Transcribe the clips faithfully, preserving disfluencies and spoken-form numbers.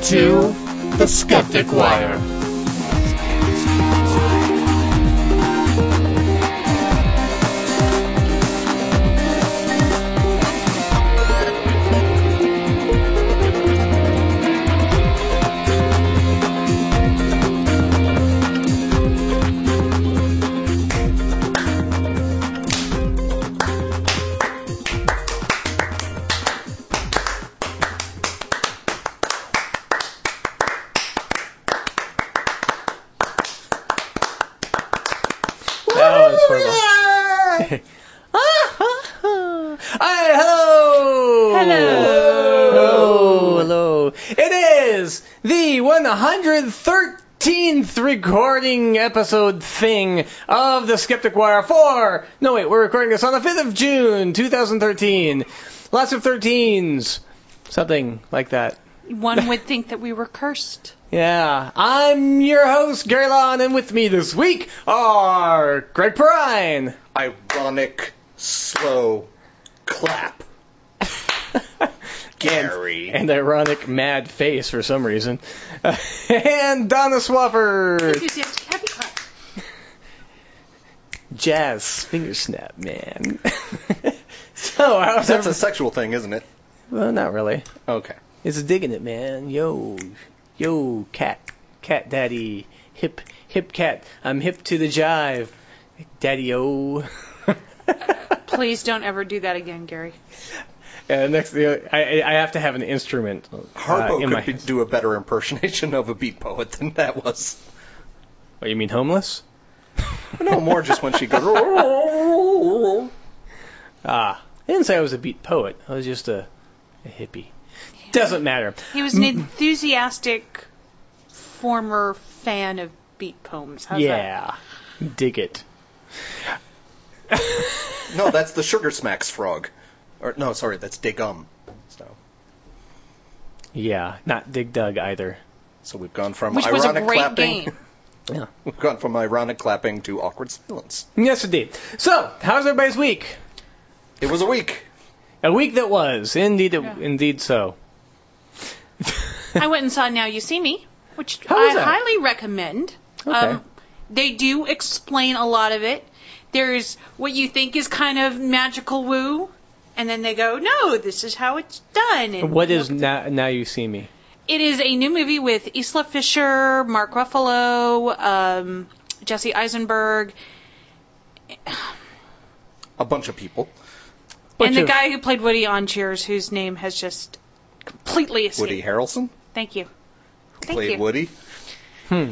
Welcome to The Skeptic Wire. Recording episode thing of the Skeptic Wire for... No, wait, we're recording this on the fifth of June, two thousand thirteen. Lots of thirteens. Something like that. One would think that we were cursed. Yeah. I'm your host, Gary Lon, and with me this week are Greg Perrine. Ironic, slow, clap. Gary. And, and ironic, mad face for some reason. Uh, and Donna Swafford. Happy clap. Jazz finger snap, man. so I was That's ever... a sexual thing, isn't it? Well, not really. Okay. It's digging it, man. Yo, yo, cat, cat daddy, hip, hip cat. I'm hip to the jive, daddy-o. Please don't ever do that again, Gary. Yeah, next, you know, I, I have to have an instrument. Uh, Harpo in could be, do a better impersonation of a beat poet than that was. What, you mean homeless? No, more just when she goes. Ah, I didn't say I was a beat poet. I was just a, a hippie. He, Doesn't matter. He was an enthusiastic former fan of beat poems. How's yeah, that? Dig it. No, that's the Sugar Smacks frog. Or, no, sorry, that's Digum. So. Yeah, not Dig Dug either. So we've gone from Which ironic was a clapping. Game. yeah. We've gone from ironic clapping to awkward silence. Yes, indeed. So, how's everybody's week? It was a week. A week that was. Indeed, yeah. it, indeed so. I went and saw Now You See Me, which How I highly recommend. Okay. Um, they do explain a lot of it. There's what you think is kind of magical woo. And then they go, no, this is how it's done. And what is now, now You See Me? It is a new movie with Isla Fisher, Mark Ruffalo, um, Jesse Eisenberg. A bunch of people. Bunch and the of... guy who played Woody on Cheers, whose name has just completely escaped. Woody Harrelson? Thank you. Thank played you. Woody? Hmm.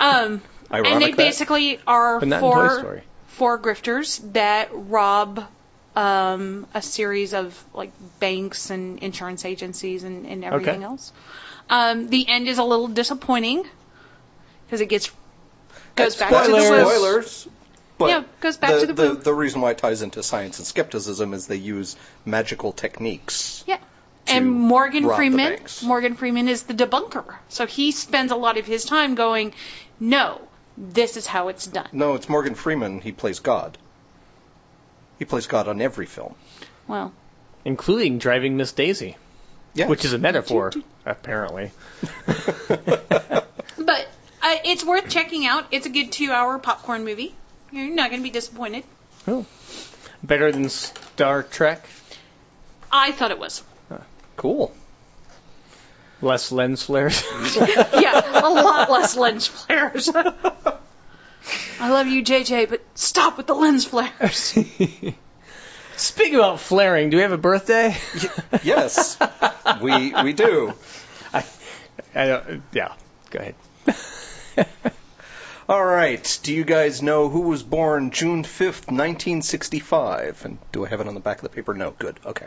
Um, Ironic and they that. basically are four, four grifters that rob... Um, a series of like banks and insurance agencies and, and everything okay. else. Um, the end is a little disappointing because it gets goes That's back spoilers. to the woo. spoilers. But yeah, goes back the, to the, the The reason why it ties into science and skepticism is they use magical techniques. Yeah, and Morgan Freeman, Morgan Freeman is the debunker, so he spends a lot of his time going, "No, this is how it's done." No, it's Morgan Freeman. He plays God. He plays God on every film. Well. Including Driving Miss Daisy. Yeah. Which is a metaphor, apparently. But uh, it's worth checking out. It's a good two-hour popcorn movie. You're not going to be disappointed. Oh. Better than Star Trek? I thought it was. Huh. Cool. Less lens flares? Yeah, a lot less lens flares. I love you, J J, but stop with the lens flares. Speaking about flaring, do we have a birthday? Y- yes, we we do. I, I don't, yeah, go ahead. All right, do you guys know who was born June fifth, nineteen sixty-five? And do I have it on the back of the paper? No, good, okay.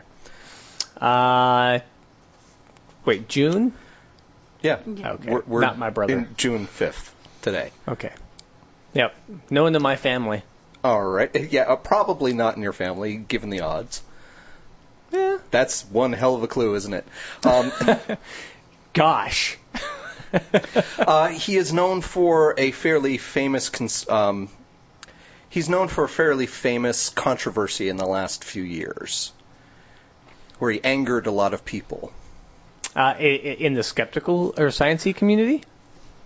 Uh, wait, June? Yeah, yeah. Okay. We're, we're not my brother. In June fifth today. Okay. Yep. No one in my family. All right. Yeah, uh, probably not in your family, given the odds. Yeah. That's one hell of a clue, isn't it? Um, Gosh. uh, he is known for a fairly famous... Cons- um, he's known for a fairly famous controversy in the last few years, where he angered a lot of people. Uh, in the skeptical or science-y community?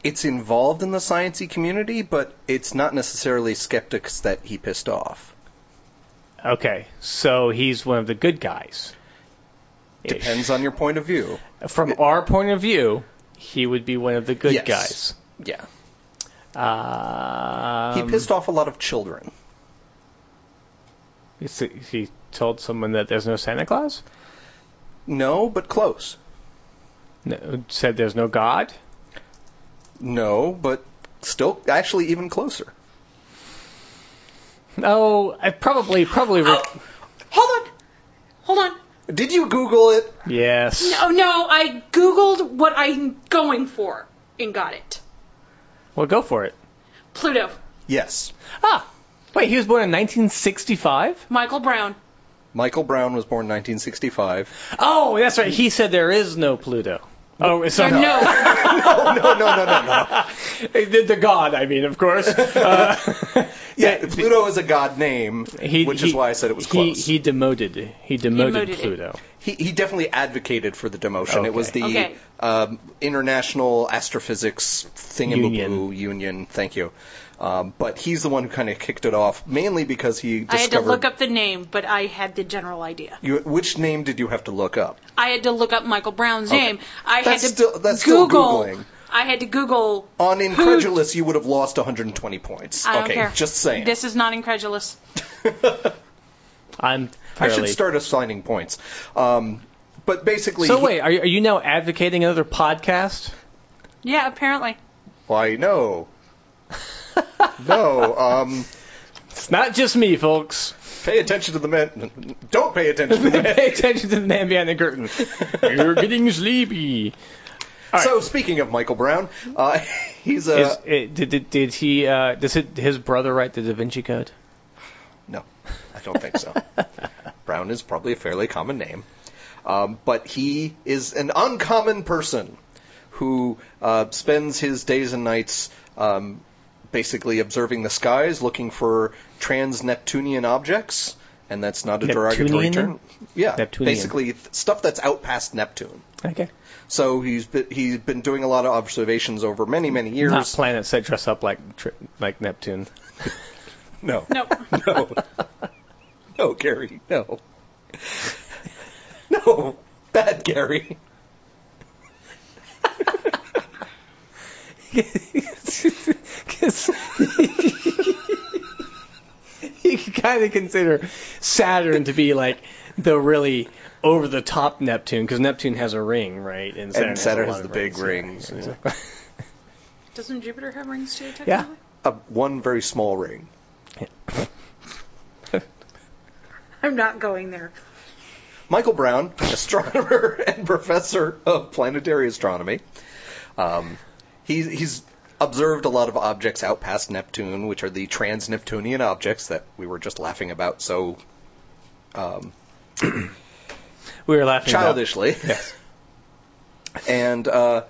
It's involved in the science-y community, but it's not necessarily skeptics that he pissed off. Okay, so he's one of the good guys. Depends on your point of view. From it, our point of view, he would be one of the good yes. guys. Yeah. Um, he pissed off a lot of children. He told someone that there's no Santa Claus? No, but close. No, said there's no God? No, but still actually even closer. No, I probably, probably... Re- oh, hold on. Hold on. Did you Google it? Yes. No, no, I Googled what I'm going for and got it. Well, go for it. Pluto. Yes. Ah, wait, he was born in nineteen sixty-five? Michael Brown. Michael Brown was born in nineteen sixty-five. Oh, that's right. He said there is no Pluto. Oh, sorry. No. no, no, no, no, no, no. The god, I mean, of course. Uh, yeah, Pluto is a god name, he, which he, is why I said it was close. He, he demoted. He demoted, demoted Pluto. He, he definitely advocated for the demotion. Okay. It was the okay. um, International Astrophysics Thingamabooboo Union. Thank you. Um, but he's the one who kind of kicked it off, mainly because he discovered... I had to look up the name, but I had the general idea. You, which name did you have to look up? I had to look up Michael Brown's okay. name. I that's had to still, that's Google. Still Googling. I had to Google... On Incredulous, who... you would have lost one hundred twenty points. I don't okay, care. Just saying. This is not Incredulous. I'm fairly... I should start assigning points. Um, but basically... So he... wait, are you, are you now advocating another podcast? Yeah, apparently. Why, no... No, um... It's not just me, folks. Pay attention to the man... Don't pay attention to the man. Pay attention to the man behind the curtain. You're getting sleepy. Right. So, speaking of Michael Brown, uh, he's a... Is, it, did, did, did he... Uh, does it, his brother write the Da Vinci Code? No, I don't think so. Brown is probably a fairly common name. Um, but he is an uncommon person who uh, spends his days and nights... Um, basically observing the skies, looking for trans-Neptunian objects, and that's not a derogatory term. Yeah, Neptunian. Basically stuff that's out past Neptune. Okay. So he's been, he's been doing a lot of observations over many, many years. Not planets that dress up like like Neptune. No. No. No. No, Gary, no. No, bad Gary. Because you can kind of consider Saturn to be like the really over-the-top Neptune, because Neptune has a ring, right? And Saturn, and Saturn has, has the big rings. rings yeah. Yeah. Doesn't Jupiter have rings too, technically? Yeah, uh, one very small ring. Yeah. I'm not going there. Michael Brown, astronomer and professor of planetary astronomy. Um, he, he's... observed a lot of objects out past Neptune, which are the trans-Neptunian objects that we were just laughing about so um, we were laughing childishly. About. Yes. And uh,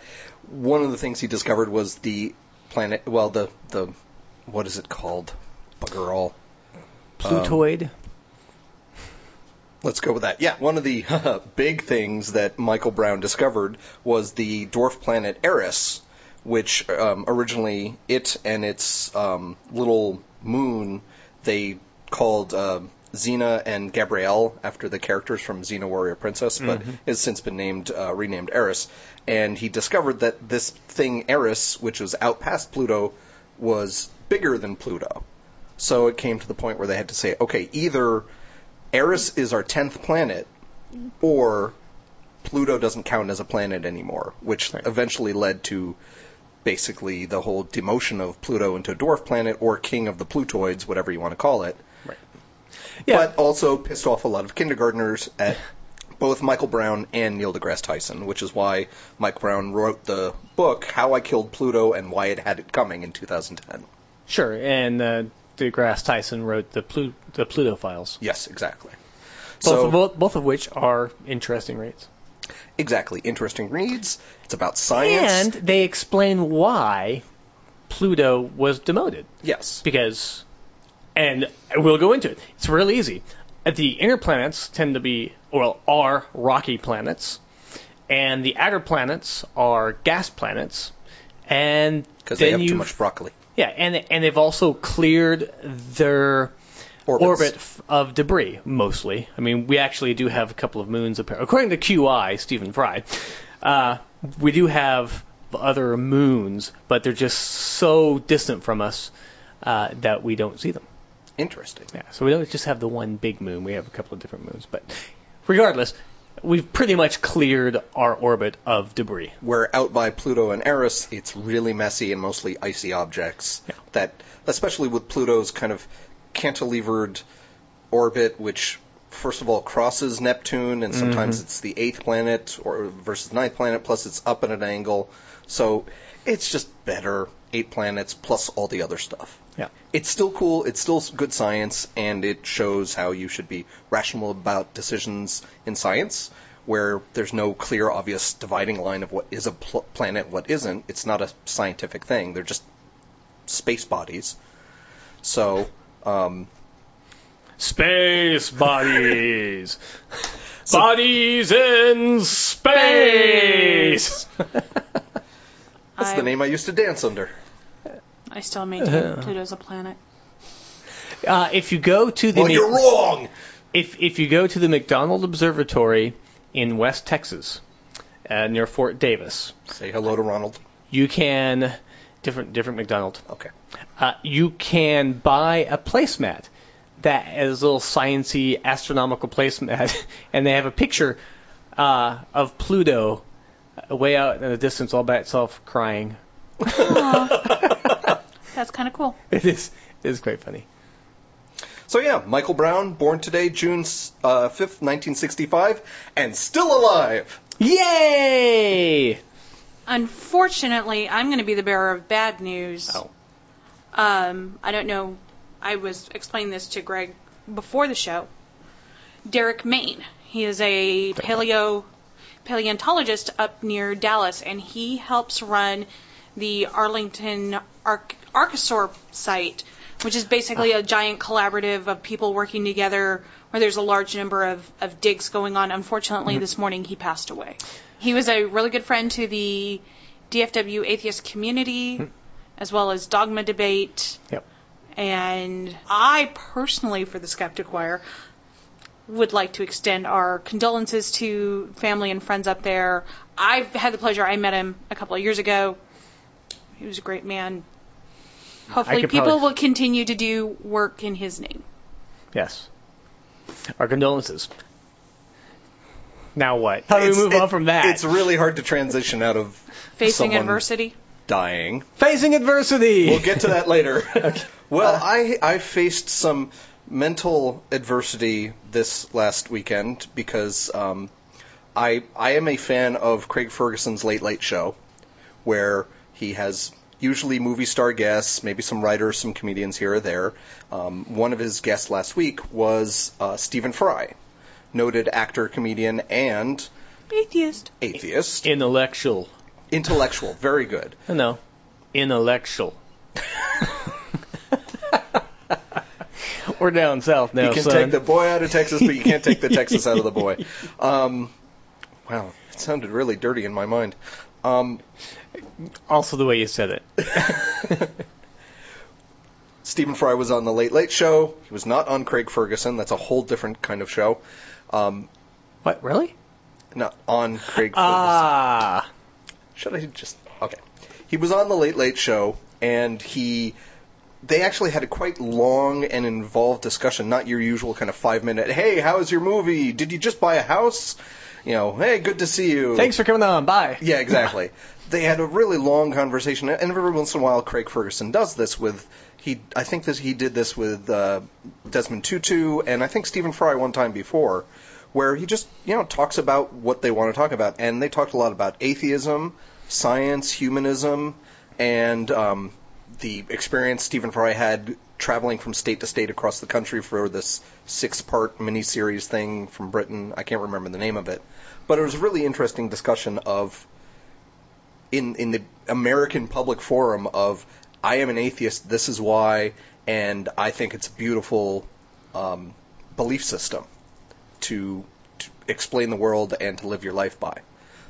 one of the things he discovered was the planet, well, the, the what is it called? Bugger all. Plutoid. Um, let's go with that. Yeah, one of the big things that Michael Brown discovered was the dwarf planet Eris, which um, originally it and its um, little moon they called uh, Xena and Gabrielle after the characters from Xena Warrior Princess, but mm-hmm. has since been named uh, renamed Eris. And he discovered that this thing Eris, which was out past Pluto, was bigger than Pluto. So it came to the point where they had to say, okay, either Eris is our tenth planet, or Pluto doesn't count as a planet anymore, which right. eventually led to... basically the whole demotion of Pluto into a dwarf planet or king of the Plutoids, whatever you want to call it. Right. Yeah. But also pissed off a lot of kindergartners at both Michael Brown and Neil deGrasse Tyson, which is why Mike Brown wrote the book, How I Killed Pluto and Why It Had It Coming in two thousand ten. Sure, and uh, deGrasse Tyson wrote the, Plu- the Pluto Files. Yes, exactly. Both, so, of, both, both of which are interesting reads. Exactly. Interesting reads. It's about science. And they explain why Pluto was demoted. Yes. Because, and we'll go into it. It's real easy. The inner planets tend to be, well, are rocky planets. And the outer planets are gas planets. And because they have too much broccoli. Yeah, and and they've also cleared their Orbits. orbit f- of debris, mostly. I mean, we actually do have a couple of moons, apparently. According to Q I, Stephen Fry, uh, we do have other moons, but they're just so distant from us uh, that we don't see them. Interesting. Yeah, so we don't just have the one big moon. We have a couple of different moons. But regardless, we've pretty much cleared our orbit of debris. We're out by Pluto and Eris. It's really messy and mostly icy objects. Yeah. That, especially with Pluto's kind of cantilevered orbit, which first of all crosses Neptune, and sometimes mm-hmm. it's the eighth planet or versus ninth planet, plus it's up at an angle. So it's just better, eight planets plus all the other stuff. Yeah. It's still cool, it's still good science, and it shows how you should be rational about decisions in science, where there's no clear, obvious dividing line of what is a pl- planet, what isn't. It's not a scientific thing. They're just space bodies. So... Um, space bodies. So, bodies in space. That's I, the name I used to dance under. I still maintain uh, Pluto's a planet. Uh, if you go to the well, Ma- you're wrong. If if you go to the McDonald Observatory in West Texas, uh, near Fort Davis, say hello to Ronald. You can. Different different McDonald. Okay. Uh, you can buy a placemat that is a little sciencey astronomical placemat, and they have a picture uh, of Pluto way out in the distance, all by itself, crying. That's kind of cool. It is. It is quite funny. So yeah, Michael Brown, born today, June uh, fifth, nineteen sixty-five, and still alive. Yay! Unfortunately, I'm going to be the bearer of bad news. Oh. Um, I don't know. I was explaining this to Greg before the show. Derek Main. He is a paleo paleontologist up near Dallas, and he helps run the Arlington Arch- Archosaur site, which is basically a giant collaborative of people working together where there's a large number of, of digs going on. Unfortunately, mm-hmm. this morning he passed away. He was a really good friend to the D F W Atheist community, hmm. as well as Dogma Debate. Yep. And I personally, for the Skeptic Wire, would like to extend our condolences to family and friends up there. I've had the pleasure, I met him a couple of years ago. He was a great man. Hopefully people probably... will continue to do work in his name. Yes. Our condolences. Now what? How do it's, we move it, on from that? It's really hard to transition out of facing adversity, dying, facing adversity. We'll get to that later. Okay. Well, uh, I I faced some mental adversity this last weekend because um, I I am a fan of Craig Ferguson's Late Late Show, where he has usually movie star guests, maybe some writers, some comedians here or there. Um, one of his guests last week was uh, Stephen Fry. Noted actor, comedian, and... Atheist. Atheist. Intellectual. Intellectual. Very good. No. Intellectual. We're down south now, son. You can son. take the boy out of Texas, but you can't take the Texas out of the boy. Um, wow. It sounded really dirty in my mind. Um, also the way you said it. Stephen Fry was on the Late Late Show. He was not on Craig Ferguson. That's a whole different kind of show. Um, what, really? Not on Craig Ferguson. Ah. Should I just... Okay. He was on the Late Late Show, and he... They actually had a quite long and involved discussion, not your usual kind of five-minute, hey, how was your movie? Did you just buy a house? You know, hey, good to see you. Thanks for coming on. Bye. Yeah, exactly. They had a really long conversation, and every once in a while Craig Ferguson does this with... He, I think this, he did this with uh, Desmond Tutu and I think Stephen Fry one time before, where he just you know talks about what they want to talk about, and they talked a lot about atheism, science, humanism, and um, the experience Stephen Fry had traveling from state to state across the country for this six-part miniseries thing from Britain. I can't remember the name of it, but it was a really interesting discussion of in in the American public forum of. I am an atheist, this is why, and I think it's a beautiful um, belief system to, to explain the world and to live your life by.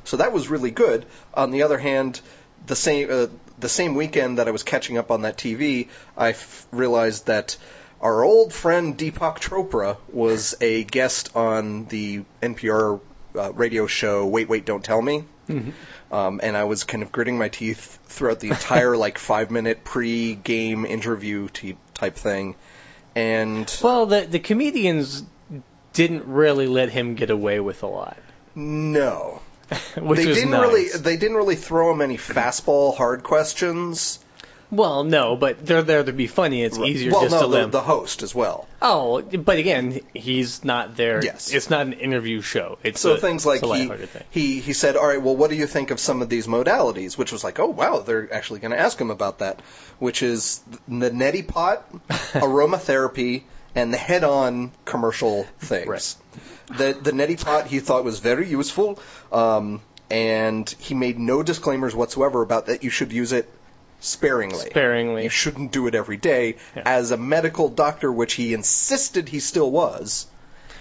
So that was really good. On the other hand, the same uh, the same weekend that I was catching up on that T V, I f- realized that our old friend Deepak Chopra was a guest on the N P R uh, radio show Wait, Wait, Don't Tell Me. Mm-hmm. Um, and I was kind of gritting my teeth throughout the entire like five-minute pre-game interview t- type thing. And well, the the comedians didn't really let him get away with a lot. No. Which they was didn't nice. really they didn't really throw him any fastball hard questions. Well, no, but they're there to be funny. It's right. easier well, just no, to let the, the host as well. Oh, but again, he's not there. Yes. It's not an interview show. It's so a, things like it's a he, thing. he he said, all right, well, what do you think of some of these modalities? Which was like, oh, wow, they're actually going to ask him about that, which is the neti pot, aromatherapy, and the head-on commercial things. Right. The, the neti pot he thought was very useful, um, and he made no disclaimers whatsoever about that you should use it sparingly. Sparingly. You shouldn't do it every day. Yeah. As a medical doctor, which he insisted he still was,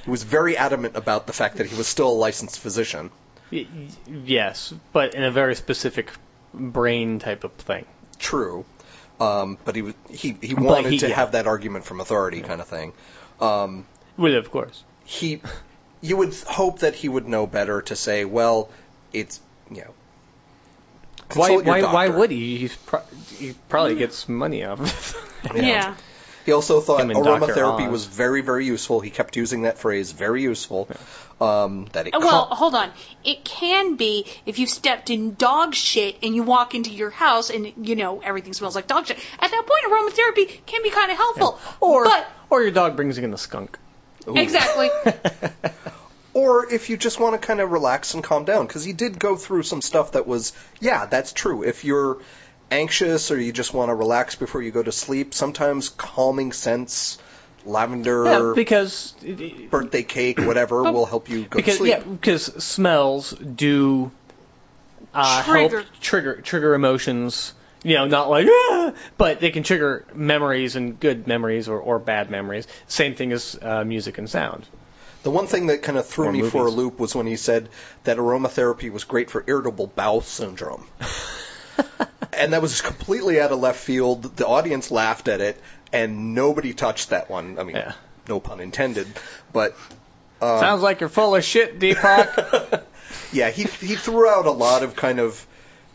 he was very adamant about the fact that he was still a licensed physician. Yes, but in a very specific brain type of thing. True. Um, but he, he, he wanted he, to yeah. have that argument from authority yeah. kind of thing. Um, well, of course. He... You would hope that he would know better to say, well, it's, you know, why, why, why would he? He's pro- he probably gets money off of it. Yeah. yeah. He also thought aromatherapy was very, very useful. He kept using that phrase, very useful. Yeah. Um, that it well, com- hold on. It can be if you've stepped in dog shit and you walk into your house and, you know, everything smells like dog shit. At that point, aromatherapy can be kind of helpful. Yeah. Or, but, or your dog brings in a skunk. Ooh. Exactly. Or if you just want to kind of relax and calm down, because he did go through some stuff that was, yeah, that's true. If you're anxious or you just want to relax before you go to sleep, sometimes calming scents, lavender, yeah, because birthday cake, whatever, will help you go because, to sleep. Yeah, because smells do uh, trigger. help trigger trigger emotions. You know, not like, ah! But they can trigger memories and good memories or, or bad memories. Same thing as uh, music and sound. The one thing that kind of threw or me movies. for a loop was when he said that aromatherapy was great for irritable bowel syndrome. And that was completely out of left field. The audience laughed at it, and nobody touched that one. I mean, yeah. no pun intended. But um, sounds like you're full of shit, Deepak. Yeah, he he threw out a lot of kind of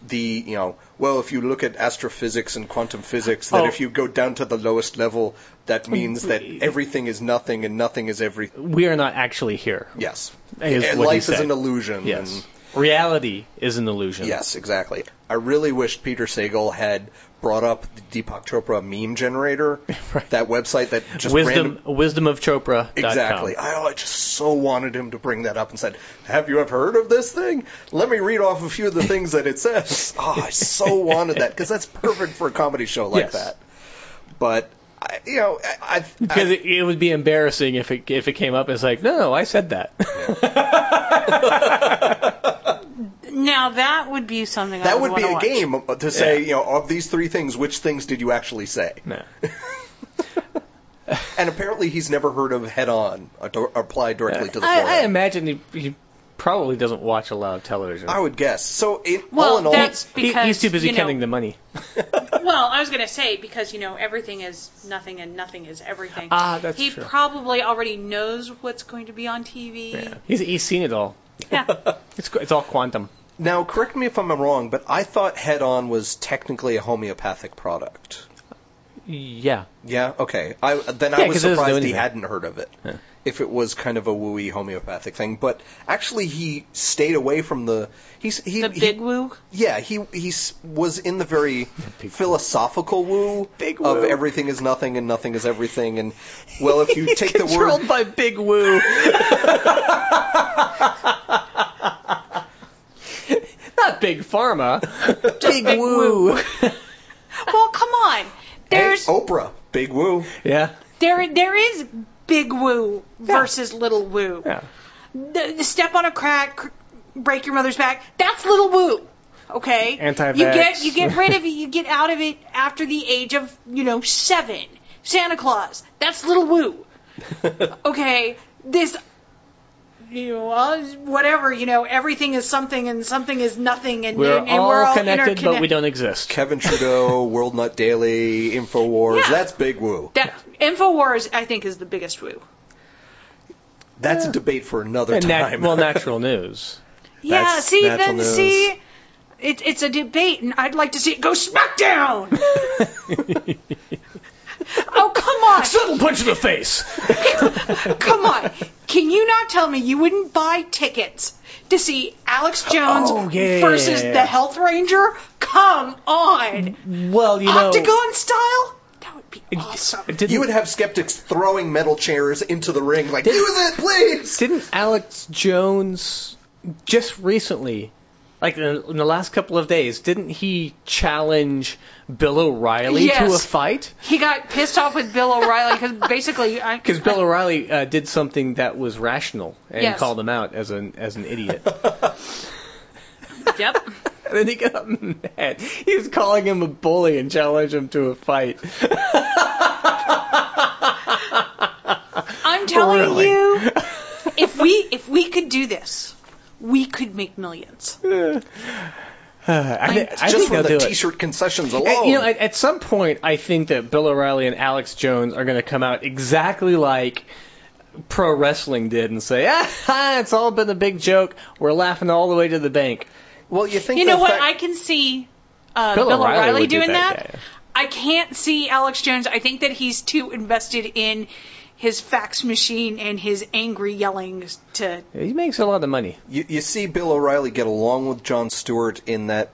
the, you know, well, if you look at astrophysics and quantum physics, that oh. if you go down to the lowest level, that means that everything is nothing and nothing is everything. We are not actually here. Yes. And life is an illusion. Yes. And reality is an illusion. Yes, exactly. I really wish Peter Sagal had brought up the Deepak Chopra meme generator, right. that website that just Wisdom, random... Wisdom of Chopra. Exactly. I, I just so wanted him to bring that up and said, have you ever heard of this thing? Let me read off a few of the things that it says. Oh, I so wanted that, because that's perfect for a comedy show like yes. that. But... I, you know, I, I, because I, it, it would be embarrassing if it if it came up and it's like, no, no, I said that. Yeah. Now that would be something. That I would, would be a watch. game to say, yeah. you know, of these three things, which things did you actually say? No. And apparently, he's never heard of head-on do- applied directly yeah. to the floor. I, I imagine he, he probably doesn't watch a lot of television. I would guess. So, it, well, all in all, that's because, he, he's too busy you know, counting the money. Well, I was going to say, because, you know, everything is nothing and nothing is everything. Ah, that's he true. He probably already knows what's going to be on T V. Yeah. He's, he's seen it all. Yeah. it's, it's all quantum. Now, correct me if I'm wrong, but I thought head-on was technically a homeopathic product. Yeah. Yeah? Okay. I, then yeah, I was surprised he hadn't heard of it. Yeah. If it was kind of a woo-y homeopathic thing. But actually he stayed away from the... He's, he, the big he, woo? Yeah, he he was in the very the philosophical woo, big woo of everything is nothing and nothing is everything. And, well, if you take the word... Controlled by big woo. Not big pharma. Big, big woo. woo. Well, come on. There's hey, Oprah. Big woo. Yeah. There, There is... Big woo versus yeah. little woo. Yeah. The, the step on a crack, cr- break your mother's back. That's little woo. Okay. Anti-vax. You get you get rid of it. You get out of it after the age of you know seven. Santa Claus. That's little woo. Okay. This you know, whatever, you know, everything is something and something is nothing. And we're, and, and all, we're all connected, but we don't exist. Kevin Trudeau, World Nut Daily, InfoWars, yeah. That's big woo. That, InfoWars, I think, is the biggest woo. That's yeah. a debate for another and time. Nat- well, natural news. Yeah, that's, see, then news. see, it, it's a debate, and I'd like to see it go smack down. Oh, come on. Subtle punch in the face. Come on. Can you not tell me you wouldn't buy tickets to see Alex Jones oh, yeah. versus the Health Ranger? Come on. Well, you know. Octagon style? That would be awesome. You would have skeptics throwing metal chairs into the ring like, use it, please. Didn't Alex Jones just recently... Like, in the last couple of days, didn't he challenge Bill O'Reilly yes. to a fight? He got pissed off with Bill O'Reilly because basically... Because Bill I, O'Reilly uh, did something that was rational and yes. called him out as an as an idiot. Yep. And then he got mad. He was calling him a bully and challenged him to a fight. I'm telling really? you, if we if we could do this... We could make millions. Uh, I th- I Just from the T-shirt it. concessions alone. At, you know, at, at some point, I think that Bill O'Reilly and Alex Jones are going to come out exactly like pro wrestling did and say, ah, it's all been a big joke. We're laughing all the way to the bank. Well, you think you know what? Fact- I can see uh, Bill, Bill O'Reilly, O'Reilly doing do that. that. Yeah. I can't see Alex Jones. I think that he's too invested in his fax machine and his angry yelling to... He makes a lot of money. You, you see Bill O'Reilly get along with Jon Stewart in that...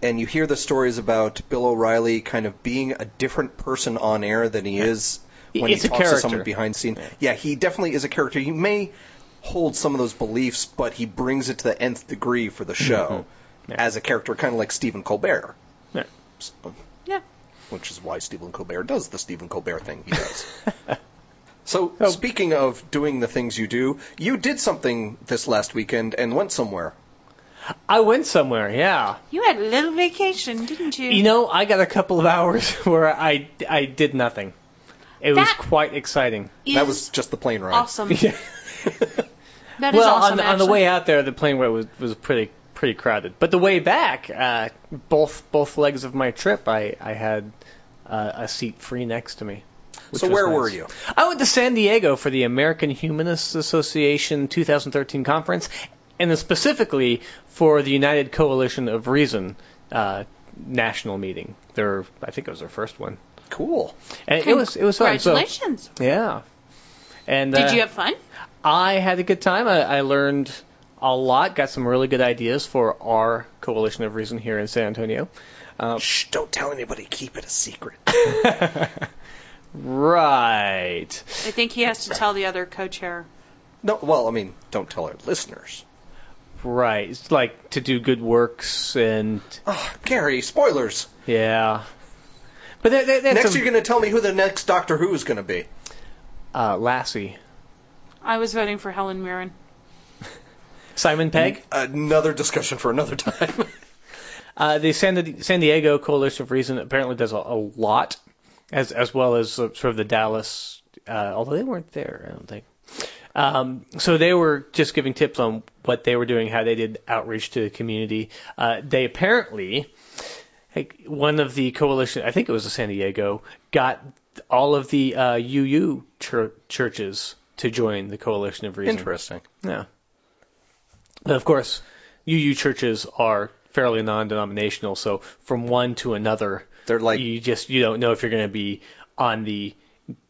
And you hear the stories about Bill O'Reilly kind of being a different person on air than he is when it's he talks to someone behind the scene. Yeah, he definitely is a character. He may hold some of those beliefs, but he brings it to the nth degree for the show mm-hmm. yeah. as a character, kind of like Stephen Colbert. Yeah. So, yeah. Which is why Stephen Colbert does the Stephen Colbert thing he does. So, oh. speaking of doing the things you do, you did something this last weekend and went somewhere. I went somewhere, yeah. You had a little vacation, didn't you? You know, I got a couple of hours where I, I did nothing. It that was quite exciting. That was just the plane ride. Awesome. Yeah. That is well, awesome, on the, on the way out there, the plane ride was, was pretty pretty crowded. But the way back, uh, both both legs of my trip, I, I had uh, a seat free next to me. So where nice. were you? I went to San Diego for the American Humanists Association twenty thirteen conference, and then specifically for the United Coalition of Reason uh, national meeting. Their, I think it was their first one. Cool. And Con- it was it was fun. Congratulations. So, yeah. And did uh, you have fun? I had a good time. I, I learned a lot. Got some really good ideas for our Coalition of Reason here in San Antonio. Um, Shh! Don't tell anybody. Keep it a secret. Right. I think he has to tell the other co-chair. No, well, I mean, don't tell our listeners. Right. It's like to do good works and... Oh, Gary, spoilers. Yeah. But that, that, that's Next a... you're going to tell me who the next Doctor Who is going to be. Uh, Lassie. I was voting for Helen Mirren. Simon Pegg? An- another discussion for another time. uh, the San, Di- San Diego Coalition of Reason apparently does a, a lot. As as well as sort of the Dallas, uh, although they weren't there, I don't think. Um, so they were just giving tips on what they were doing, how they did outreach to the community. Uh, they apparently, like one of the coalition, I think it was the San Diego, got all of the uh, U U chur- churches to join the Coalition of Reason. Interesting. Yeah. But of course, U U churches are fairly non-denominational, so from one to another... They're like you just you don't know if you're going to be on the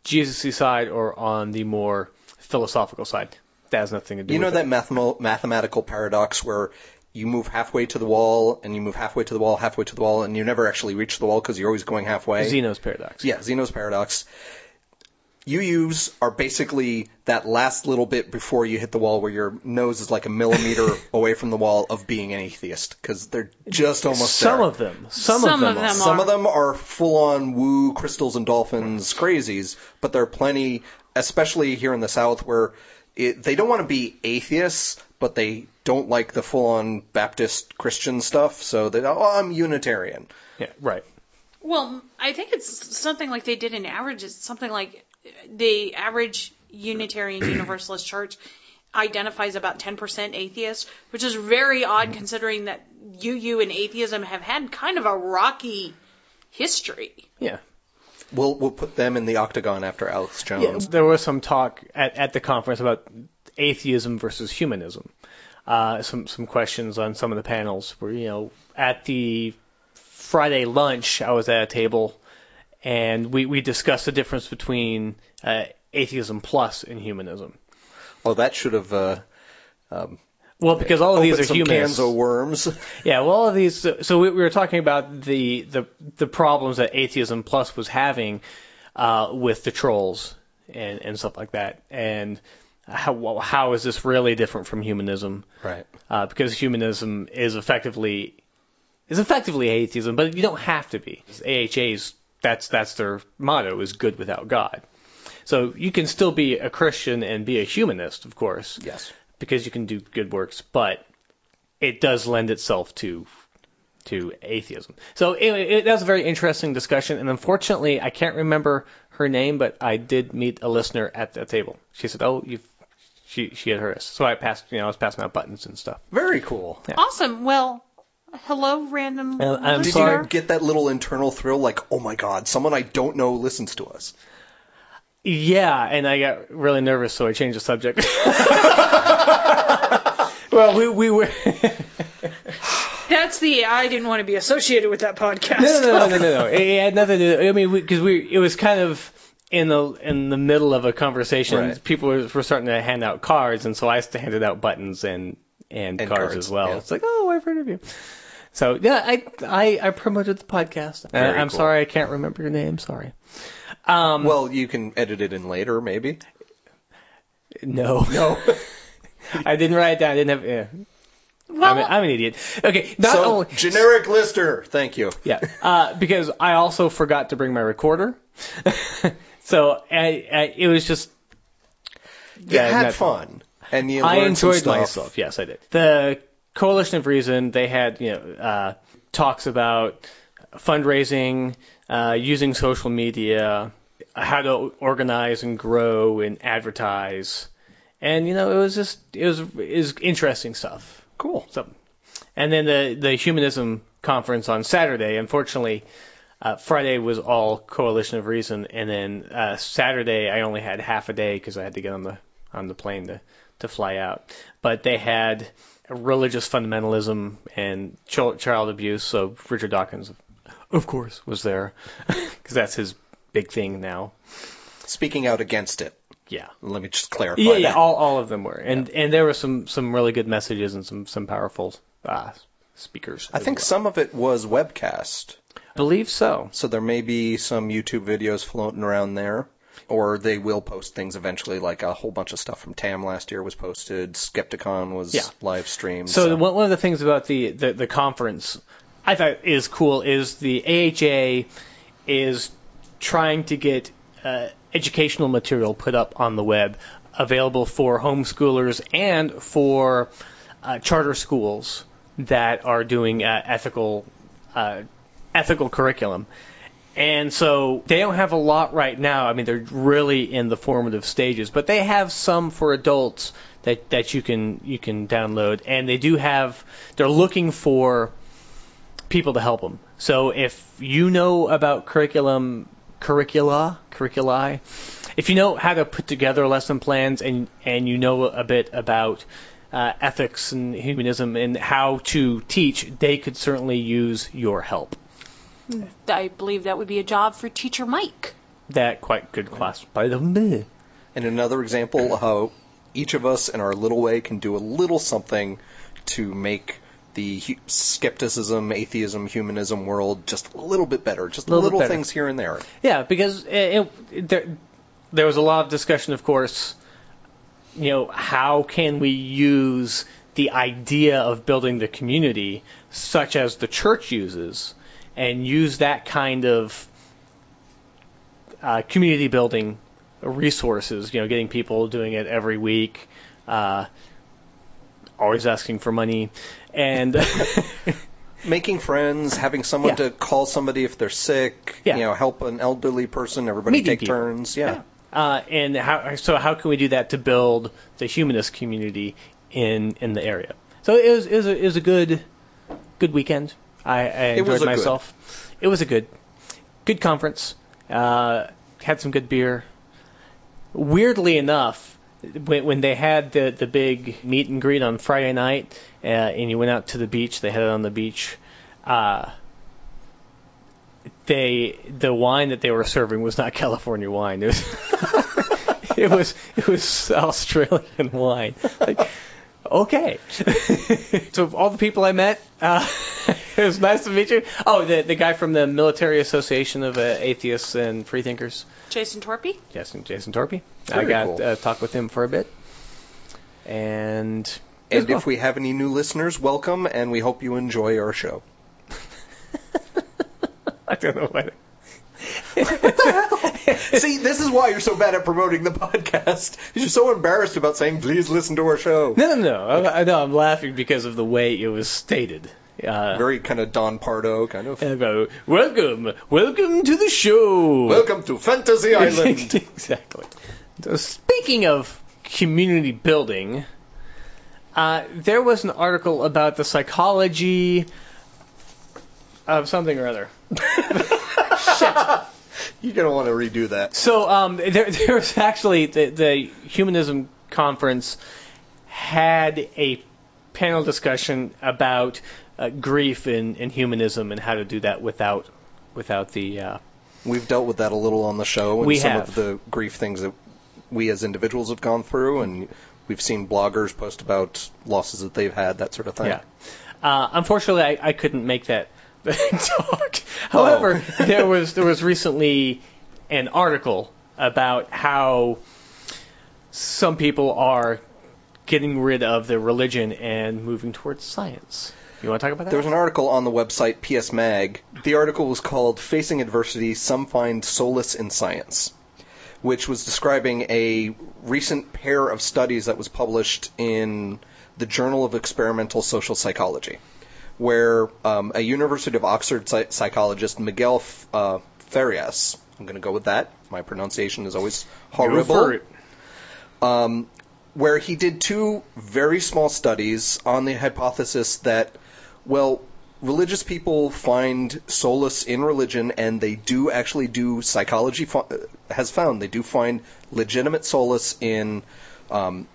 Jesus-y side or on the more philosophical side. That has nothing to do. You with know it. that mathem- mathematical paradox where you move halfway to the wall and you move halfway to the wall, halfway to the wall, and you never actually reach the wall because you're always going halfway. Zeno's paradox. Yeah, Zeno's paradox. U Us are basically that last little bit before you hit the wall where your nose is like a millimeter away from the wall of being an atheist, because they're just almost some there. Of them. Some, some of them. Of them some are. of them are full-on woo, crystals and dolphins crazies, but there are plenty, especially here in the South, where it, they don't want to be atheists, but they don't like the full-on Baptist Christian stuff, so they go, oh, I'm Unitarian. Yeah, right. Well, I think it's something like they did in average. It's something like... The average Unitarian Universalist church identifies about ten percent atheist, which is very odd considering that U U and atheism have had kind of a rocky history. Yeah. We'll we'll put them in the octagon after Alex Jones. Yeah, there was some talk at, at the conference about atheism versus humanism. Uh, some some questions on some of the panels were, you know, at the Friday lunch, I was at a table, and we, we discussed the difference between uh, Atheism Plus and humanism. Oh, that should have... Uh, um, well, because all of these are humans. Cans of worms. Yeah, well, all of these... So, so we, we were talking about the, the the problems that Atheism Plus was having uh, with the trolls and, and stuff like that. And how how is this really different from humanism? Right. Uh, because humanism is effectively... It's effectively atheism, but you don't have to be. A H A's, that's that's their motto, is good without God. So you can still be a Christian and be a humanist, of course. Yes. Because you can do good works, but it does lend itself to to atheism. So anyway, it, that was a very interesting discussion, and unfortunately, I can't remember her name, but I did meet a listener at the table. She said, oh, you've... She, she had hers. So I passed, you know, I was passing out buttons and stuff. Very cool. Yeah. Awesome. Well... Hello, random uh, I'm listener. Sorry. Did you get that little internal thrill like, oh my God, someone I don't know listens to us? Yeah, and I got really nervous, so I changed the subject. Well, we, we were... That's the, I didn't want to be associated with that podcast. No, no, no, no, no, no. It had nothing to do... I mean, because we, we, it was kind of... In the in the middle of a conversation, right. People were, were starting to hand out cards, and so I handed out buttons and, and, and cards, cards as well. Yeah. It's like, oh, I've heard of you. So yeah, I I, I promoted the podcast. Very I'm cool. Sorry, I can't remember your name. Sorry. Um, well, you can edit it in later, maybe. No, no, I didn't write it down. I didn't have. Yeah. Well, I'm, a, I'm an idiot. Okay, not so, only generic lister. Thank you. Yeah, uh, because I also forgot to bring my recorder. So I, I, it was just... Yeah, you had fun. fun. And you I enjoyed myself. Yes, I did. The Coalition of Reason, they had you know uh, talks about fundraising, uh, using social media, how to organize and grow and advertise. And, you know, it was just it was, it was interesting stuff. Cool. So, and then the, the Humanism Conference on Saturday, unfortunately... Uh, Friday was all Coalition of Reason, and then uh, Saturday I only had half a day because I had to get on the on the plane to, to fly out. But they had religious fundamentalism and ch- child abuse, so Richard Dawkins, of course, was there because that's his big thing now. Speaking out against it. Yeah. Let me just clarify yeah, that. Yeah, all, all of them were. And yeah. and there were some, some really good messages and some, some powerful uh, speakers. I think well. Some of it was webcast. I believe so. So there may be some YouTube videos floating around there, or they will post things eventually, like a whole bunch of stuff from T A M last year was posted, Skepticon was yeah. live streamed. So, so one of the things about the, the, the conference I thought is cool is the A H A is trying to get uh, educational material put up on the web, available for homeschoolers and for uh, charter schools that are doing uh, ethical uh ethical curriculum. And so they don't have a lot right now. I mean, they're really in the formative stages, but they have some for adults that, that you can you can download. And they do have, they're looking for people to help them. So if you know about curriculum, curricula, curriculi, if you know how to put together lesson plans and, and you know a bit about uh, ethics and humanism and how to teach, they could certainly use your help. I believe that would be a job for Teacher Mike. That quite good class by the way. And another example of how each of us in our little way can do a little something to make the skepticism, atheism, humanism world just a little bit better. Just little, little better. Things here and there. Yeah, because it, it, there, there was a lot of discussion, of course, you know, how can we use the idea of building the community such as the church uses and use that kind of uh, community building resources, you know, getting people doing it every week, uh, always asking for money, and making friends, having someone yeah. to call somebody if they're sick, yeah. you know, help an elderly person, everybody Meeting take people. turns. Yeah. yeah. Uh, and how, so how can we do that to build the humanist community in, in the area? So it was, it was, a, it was a good good weekend. I, I enjoyed myself. Good. It was a good good conference. Uh, had some good beer. Weirdly enough, when, when they had the, the big meet and greet on Friday night, uh, and you went out to the beach, they had it on the beach. Uh, they the wine that they were serving was not California wine. It was it was it was Australian wine. Like, okay. So all the people I met, uh, it was nice to meet you. Oh, the the guy from the Military Association of uh, Atheists and Freethinkers. Jason Torpy? Jason, Jason Torpy. Very I got cool. uh, talked with him for a bit. And, and well. If we have any new listeners, welcome, and we hope you enjoy our show. I don't know why. What the hell? See, this is why you're so bad at promoting the podcast. You're so embarrassed about saying, please listen to our show. No, no, no. Okay. I'm, no, I'm laughing because of the way it was stated. Uh, Very kind of Don Pardo kind of. Uh, welcome. Welcome to the show. Welcome to Fantasy Island. Exactly. So speaking of community building, uh, there was an article about the psychology of something or other. Shit. You're going to want to redo that. So um, there, there was actually the, the Humanism Conference had a panel discussion about uh, grief in, in humanism and how to do that without without the... Uh, We've dealt with that a little on the show and some have. of the grief things that we as individuals have gone through, and we've seen bloggers post about losses that they've had, that sort of thing. Yeah. Uh, unfortunately, I, I couldn't make that talk. However, oh. there was there was recently an article about how some people are getting rid of their religion and moving towards science. You want to talk about that? There was an article on the website P S Mag. The article was called "Facing Adversity: Some Find Solace in Science," which was describing a recent pair of studies that was published in the Journal of Experimental Social Psychology, where um, a University of Oxford psych- psychologist, Miguel F- uh, Farias, I'm going to go with that. My pronunciation is always horrible. Go for it. Um, where he did two very small studies on the hypothesis that, well, religious people find solace in religion, and they do actually do, psychology fo- has found, they do find legitimate solace in um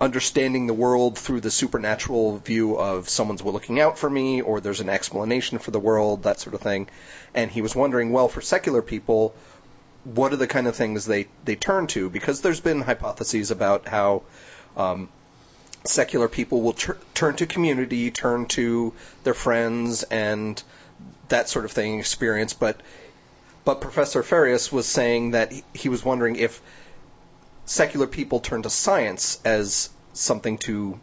understanding the world through the supernatural view of someone's looking out for me, or there's an explanation for the world, that sort of thing. And he was wondering, well, for secular people, what are the kind of things they, they turn to? Because there's been hypotheses about how um, secular people will tr- turn to community, turn to their friends, and that sort of thing, experience. But, but Professor Farias was saying that he, he was wondering if secular people turn to science as something to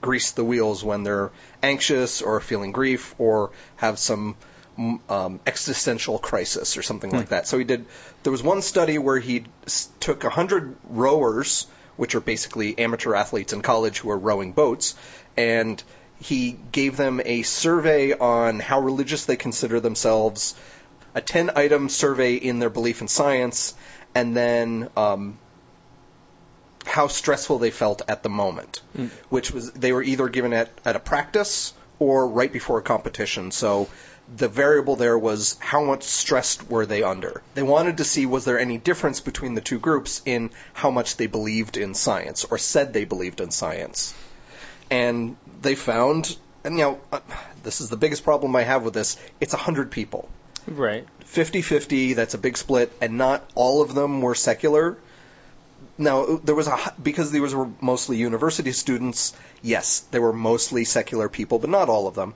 grease the wheels when they're anxious or feeling grief or have some um, existential crisis or something hmm. like that. So he did. There was one study where he took one hundred rowers, which are basically amateur athletes in college who are rowing boats, and he gave them a survey on how religious they consider themselves, a ten-item survey in their belief in science, and then Um, how stressful they felt at the moment, mm. which was they were either given at, at a practice or right before a competition. So the variable there was how much stress were they under. They wanted to see was there any difference between the two groups in how much they believed in science or said they believed in science. And they found, and you know, uh, this is the biggest problem I have with this, it's one hundred people. Right. fifty-fifty, that's a big split, and not all of them were secular. Now, there was a, because these were mostly university students, yes, they were mostly secular people, but not all of them.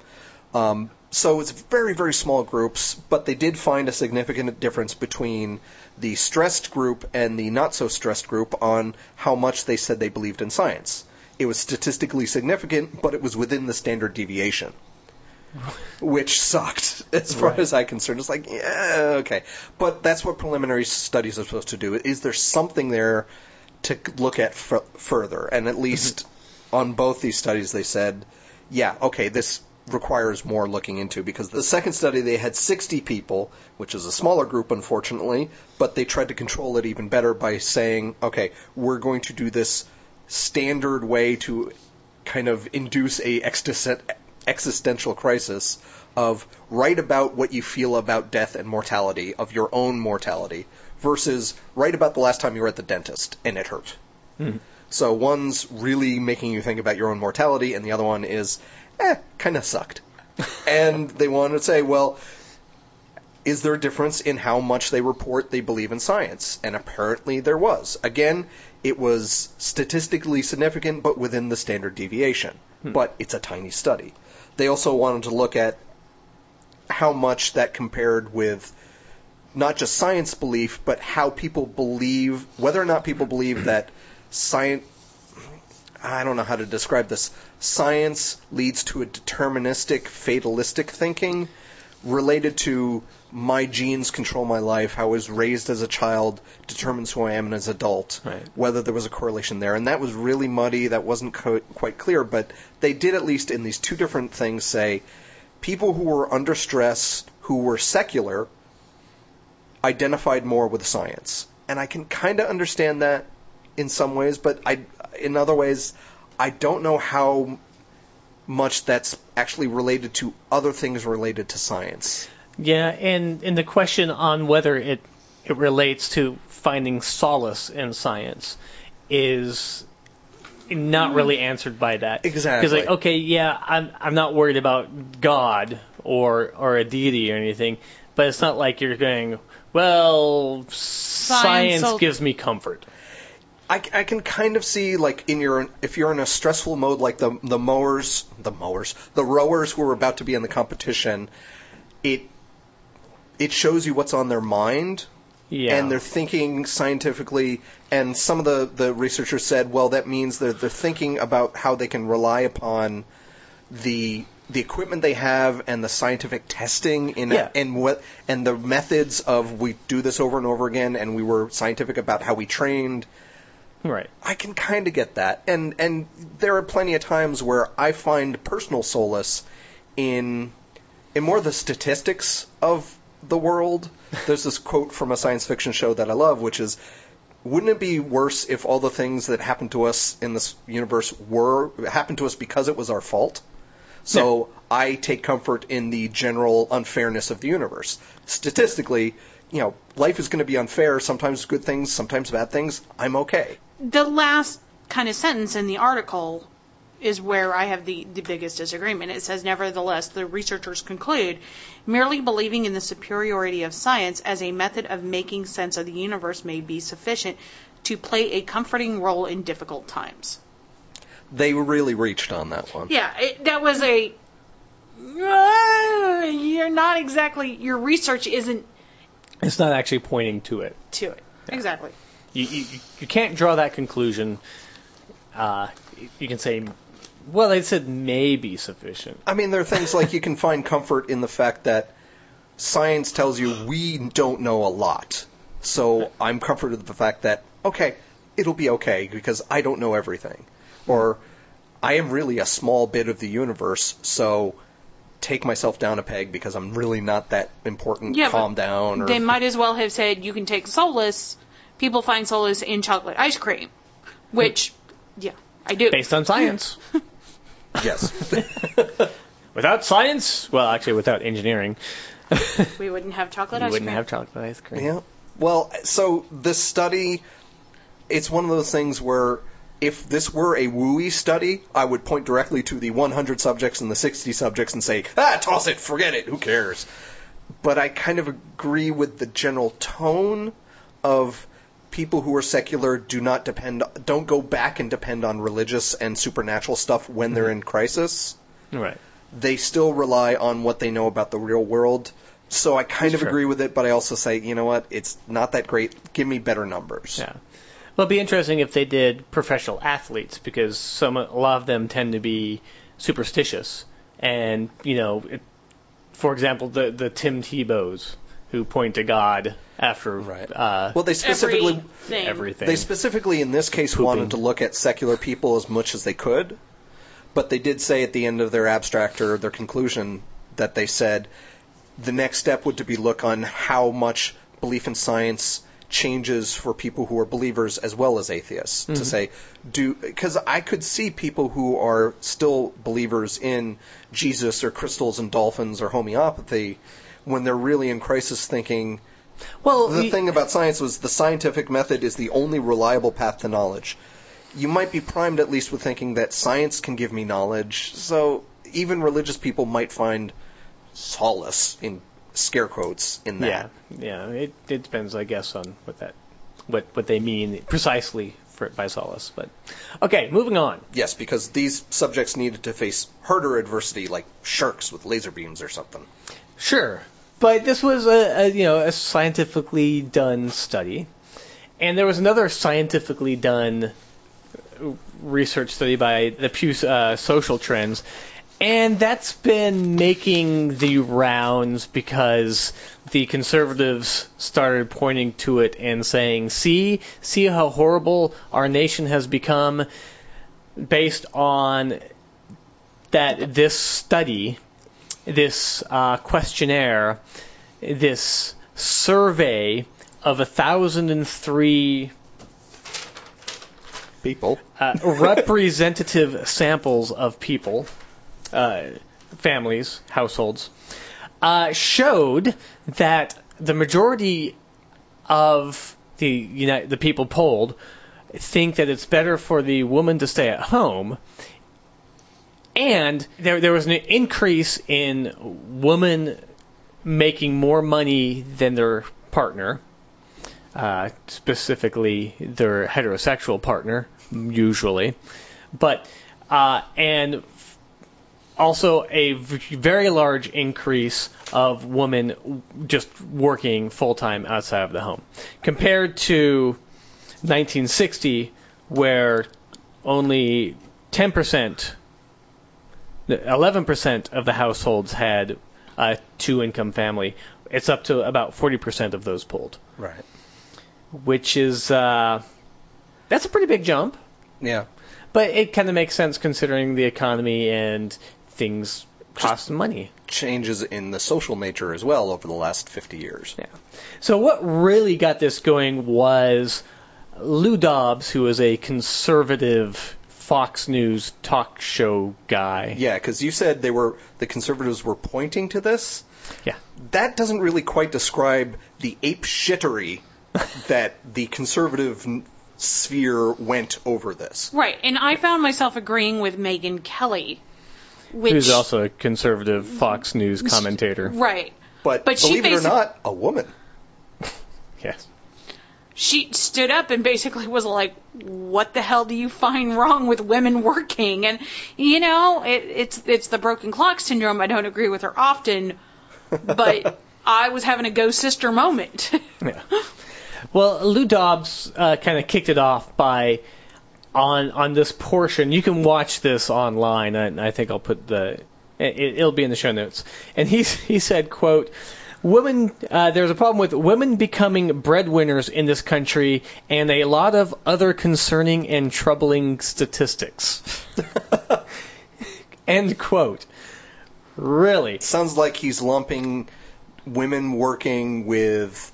Um, so it's very, very small groups, but they did find a significant difference between the stressed group and the not-so-stressed group on how much they said they believed in science. It was statistically significant, but it was within the standard deviation, which sucked as far right. as I'm concerned. It's like, yeah, okay. But that's what preliminary studies are supposed to do. Is there something there to look at f- further? And at least mm-hmm. on both these studies they said, yeah, okay, this requires more looking into, because the second study they had sixty people, which is a smaller group, unfortunately, but they tried to control it even better by saying, okay, we're going to do this standard way to kind of induce a existential crisis of write about what you feel about death and mortality, of your own mortality, versus write about the last time you were at the dentist and it hurt. Hmm. So one's really making you think about your own mortality, and the other one is, eh, kind of sucked. And they wanted to say, well, is there a difference in how much they report they believe in science? And apparently there was. Again, it was statistically significant, but within the standard deviation. Hmm. But it's a tiny study. They also wanted to look at how much that compared with not just science belief, but how people believe, whether or not people believe that science, I don't know how to describe this, science leads to a deterministic, fatalistic thinking related to my genes control my life, how I was raised as a child determines who I am as an adult, right. Whether there was a correlation there. And that was really muddy, that wasn't co- quite clear, but they did at least in these two different things say people who were under stress, who were secular, identified more with science. And I can kind of understand that in some ways, but I, in other ways, I don't know how much that's actually related to other things related to science. Yeah, and, and the question on whether it, it relates to finding solace in science is not really answered by that. Exactly. Because, like, okay, yeah, I'm I'm not worried about God or or a deity or anything, but it's not like you're going, well, science, science gives me comfort. I, I can kind of see, like, in your if you're in a stressful mode, like the the mowers, the mowers, the rowers who are about to be in the competition, it it shows you what's on their mind, yeah. And they're thinking scientifically. And some of the, the researchers said, well, that means that they're thinking about how they can rely upon the the equipment they have and the scientific testing in yeah. a, and what and the methods of we do this over and over again, and we were scientific about how we trained. Right. I can kind of get that. And and there are plenty of times where I find personal solace in in more the statistics of the world. There's this quote from a science fiction show that I love, which is, wouldn't it be worse if all the things that happened to us in this universe were happened to us because it was our fault? So yeah. I take comfort in the general unfairness of the universe. Statistically, you know, life is going to be unfair. Sometimes good things, sometimes bad things. I'm okay. The last kind of sentence in the article is where I have the, the biggest disagreement. It says, nevertheless, the researchers conclude merely believing in the superiority of science as a method of making sense of the universe may be sufficient to play a comforting role in difficult times. They really reached on that one. Yeah, it, that was a... Uh, you're not exactly... Your research isn't... It's not actually pointing to it. To it, yeah. Exactly. You, you you can't draw that conclusion. Uh, you can say, well, they said may be sufficient. I mean, there are things like you can find comfort in the fact that science tells you we don't know a lot. So I'm comforted with the fact that, okay, it'll be okay because I don't know everything. Or I am really a small bit of the universe, so... take myself down a peg because I'm really not that important. Yeah, calm down. Or... They might as well have said you can take solace. People find solace in chocolate ice cream, which, yeah, I do. Based on science. Yes. Without science, well, actually, without engineering. We wouldn't have chocolate ice cream. We wouldn't have chocolate ice cream. Yeah. Well, so this study, it's one of those things where... If this were a wooey study, I would point directly to the one hundred subjects and the sixty subjects and say, ah, toss it, forget it, who cares? But I kind of agree with the general tone of people who are secular do not depend, don't go back and depend on religious and supernatural stuff when they're in crisis. Right. They still rely on what they know about the real world. So I kind That's of true. agree with it, but I also say, you know what, it's not that great. Give me better numbers. Yeah. Well, it'd be interesting if they did professional athletes, because some a lot of them tend to be superstitious, and you know, it, for example, the the Tim Tebows who point to God after right. Uh, well, they specifically everything. everything. They specifically in this case Pooping. wanted to look at secular people as much as they could, But they did say at the end of their abstract or their conclusion that they said the next step would to be look on how much belief in science changes for people who are believers as well as atheists. Mm-hmm. To say, do, because I could see people who are still believers in Jesus or crystals and dolphins or homeopathy when they're really in crisis thinking, well, the he, thing about science was the scientific method is the only reliable path to knowledge. You might be primed at least with thinking that science can give me knowledge, so even religious people might find solace in scare quotes in that. Yeah, yeah. It, it depends, I guess, on what that, what what they mean precisely for, by solace. But okay, moving on. Yes, because these subjects needed to face harder adversity, like sharks with laser beams or something. Sure, but this was a, a you know a scientifically done study, and there was another scientifically done research study by the Pew uh, Social Trends. And that's been making the rounds because the conservatives started pointing to it and saying, see, see how horrible our nation has become based on that this study, this uh, questionnaire, this survey of one thousand three people, uh, representative samples of people. Uh, families, households, uh, showed that the majority of the you know, the people polled think that it's better for the woman to stay at home, and there there was an increase in women making more money than their partner, uh, specifically their heterosexual partner, usually, but uh, and also, a very large increase of women just working full-time outside of the home. Compared to nineteen sixty, where only ten percent, eleven percent of the households had a two-income family, it's up to about forty percent of those polled. Right. Which is, uh, that's a pretty big jump. Yeah. But it kind of makes sense considering the economy and things cost money. Changes in the social nature as well over the last fifty years. Yeah. So what really got this going was Lou Dobbs, who was a conservative Fox News talk show guy. Yeah, because you said they were the conservatives were pointing to this. Yeah. That doesn't really quite describe the ape shittery that the conservative sphere went over this. Right, and I found myself agreeing with Megyn Kelly. Which, who's also a conservative Fox News commentator. Right. But, but believe she it or not, a woman. Yes. She stood up and basically was like, what the hell do you find wrong with women working? And, you know, it, it's it's the broken clock syndrome. I don't agree with her often, but I was having a go sister moment. Yeah. Well, Lou Dobbs uh, kind of kicked it off by... On, on this portion, you can watch this online, and I think I'll put the... It, it'll be in the show notes. And he, he said, quote, Women, uh, there's a problem with women becoming breadwinners in this country and a lot of other concerning and troubling statistics. End quote. Really? Sounds like he's lumping women working with,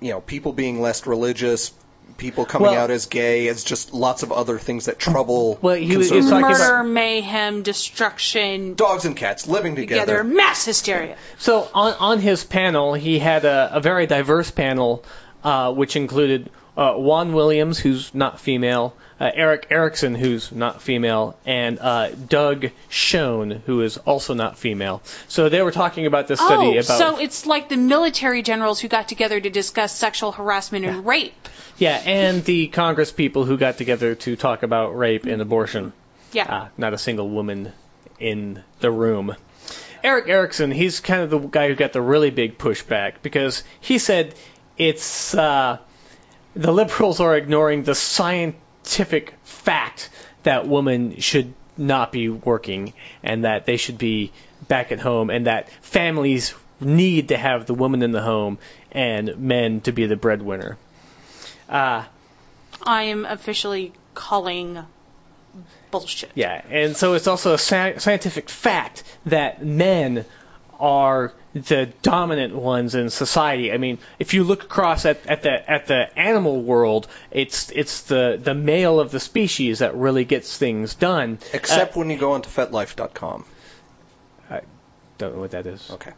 you know, people being less religious, people coming well, out as gay, as just lots of other things that trouble well, he was, he was talking murder, about mayhem, destruction, dogs and cats living together, together mass hysteria. So on, on his panel, he had a, a very diverse panel, uh, which included uh, Juan Williams, who's not female, uh, Eric Erickson, who's not female, and uh, Doug Schoen, who is also not female. So they were talking about this study. Oh, about so it's like the military generals who got together to discuss sexual harassment and yeah. rape. Yeah, and the Congress people who got together to talk about rape and abortion. Yeah. Uh, not a single woman in the room. Eric Erickson, he's kind of the guy who got the really big pushback because he said it's uh, the liberals are ignoring the scientific fact that women should not be working and that they should be back at home and that families need to have the woman in the home and men to be the breadwinner. Uh, I am officially calling bullshit. Yeah, and so it's also a scientific fact that men are the dominant ones in society. I mean, if you look across at, at the at the animal world, it's it's the, the male of the species that really gets things done. Except uh, when you go onto fet life dot com. I don't know what that is. Okay.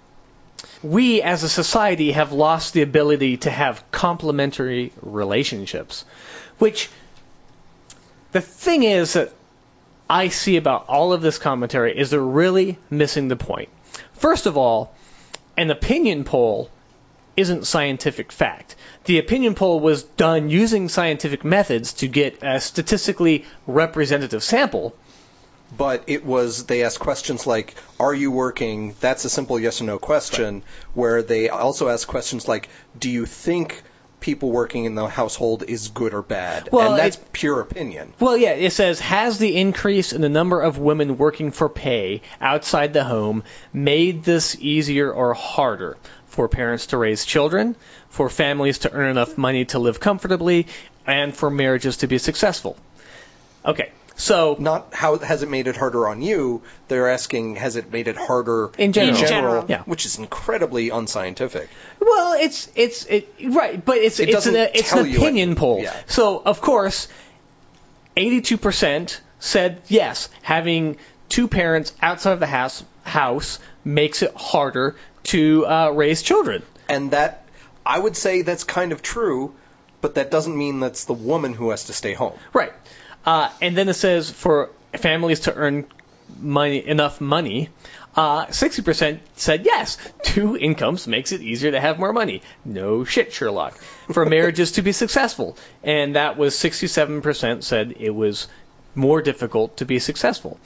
We as a society have lost the ability to have complementary relationships, which the thing is that I see about all of this commentary is they're really missing the point. First of all, an opinion poll isn't scientific fact. The opinion poll was done using scientific methods to get a statistically representative sample. But it was, they asked questions like, are you working? That's a simple yes or no question, right. Where they also asked questions like, do you think people working in the household is good or bad? Well, and that's it, pure opinion. Well, yeah, it says, has the increase in the number of women working for pay outside the home made this easier or harder for parents to raise children, for families to earn enough money to live comfortably, and for marriages to be successful? Okay, so... Not how has it made it harder on you, they're asking, has it made it harder in general, in general yeah. Which is incredibly unscientific. Well, it's it's it, right, but it's it it's, an, it's an opinion it, poll. Yeah. So, of course, eighty-two percent said yes, having two parents outside of the house house makes it harder to uh, raise children. And that, I would say that's kind of true, but that doesn't mean that's the woman who has to stay home. Right. Uh, and then it says for families to earn money, enough money, uh, sixty percent said yes. Two incomes makes it easier to have more money. No shit, Sherlock. For marriages to be successful. And that was sixty-seven percent said it was more difficult to be successful.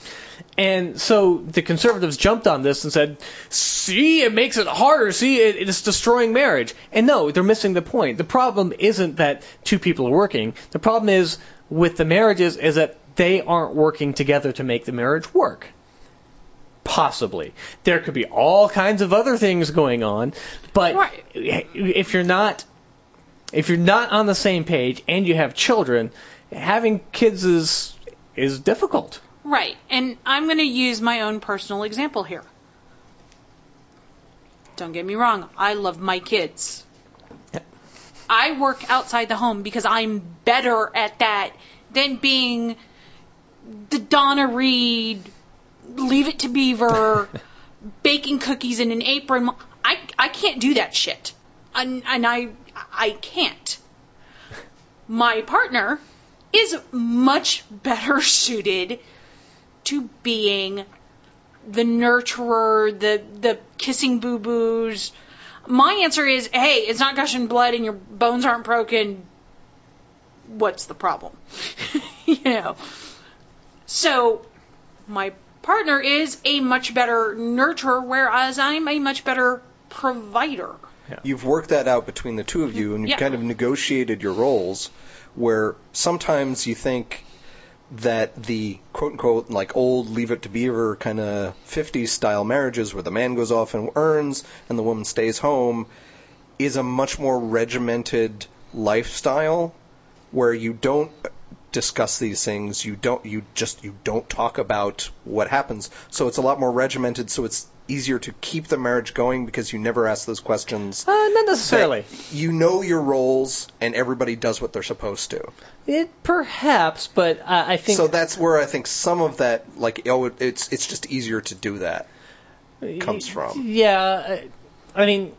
And so the conservatives jumped on this and said, see, it makes it harder. See, it, it's destroying marriage. And no, they're missing the point. The problem isn't that two people are working. The problem is... with the marriages is that they aren't working together to make the marriage work. Possibly. There could be all kinds of other things going on, but right. if you're not if you're not on the same page and you have children, having kids is is difficult. Right. And I'm going to use my own personal example here. Don't get me wrong. I love my kids. I work outside the home because I'm better at that than being the Donna Reed, Leave It to Beaver, baking cookies in an apron. I, I can't do that shit. And, and I, I can't. My partner is much better suited to being the nurturer, the, the kissing boo-boos. My answer is, hey, it's not gushing blood and your bones aren't broken. What's the problem? You know. So my partner is a much better nurturer, whereas I'm a much better provider. Yeah. You've worked that out between the two of you, and you've yeah. kind of negotiated your roles where sometimes you think that the quote-unquote like old Leave It to Beaver kind of fifties style marriages where the man goes off and earns and the woman stays home is a much more regimented lifestyle where you don't discuss these things, you don't you just you don't talk about what happens. So it's a lot more regimented, so it's easier to keep the marriage going because you never ask those questions. Uh, not necessarily. You know your roles, and everybody does what they're supposed to. It perhaps, but uh, I think so. That's where I think some of that, like, oh, it's it's just easier to do that, comes from. Yeah, I mean,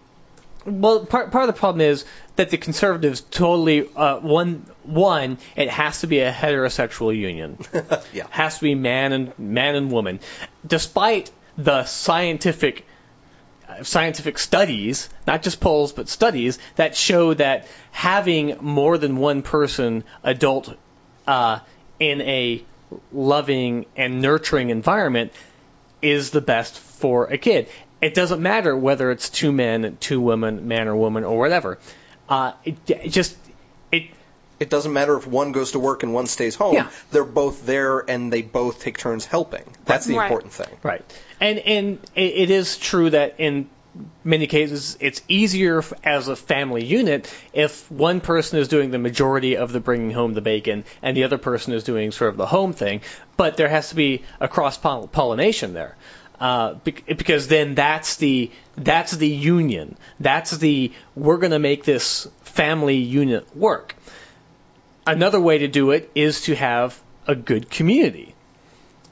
well, part part of the problem is that the conservatives totally uh, one one it has to be a heterosexual union. Yeah, has to be man and man and woman, despite the scientific uh, scientific studies, not just polls, but studies that show that having more than one person adult uh, in a loving and nurturing environment is the best for a kid. It doesn't matter whether it's two men, two women, man or woman, or whatever. Uh, it, it just it. It doesn't matter if one goes to work and one stays home. Yeah. They're both there, and they both take turns helping. That's the right. important thing. Right. And and it is true that in many cases it's easier as a family unit if one person is doing the majority of the bringing home the bacon and the other person is doing sort of the home thing, but there has to be a cross-pollination there. Uh, because then that's the that's the union. That's the we're going to make this family unit work. Another way to do it is to have a good community.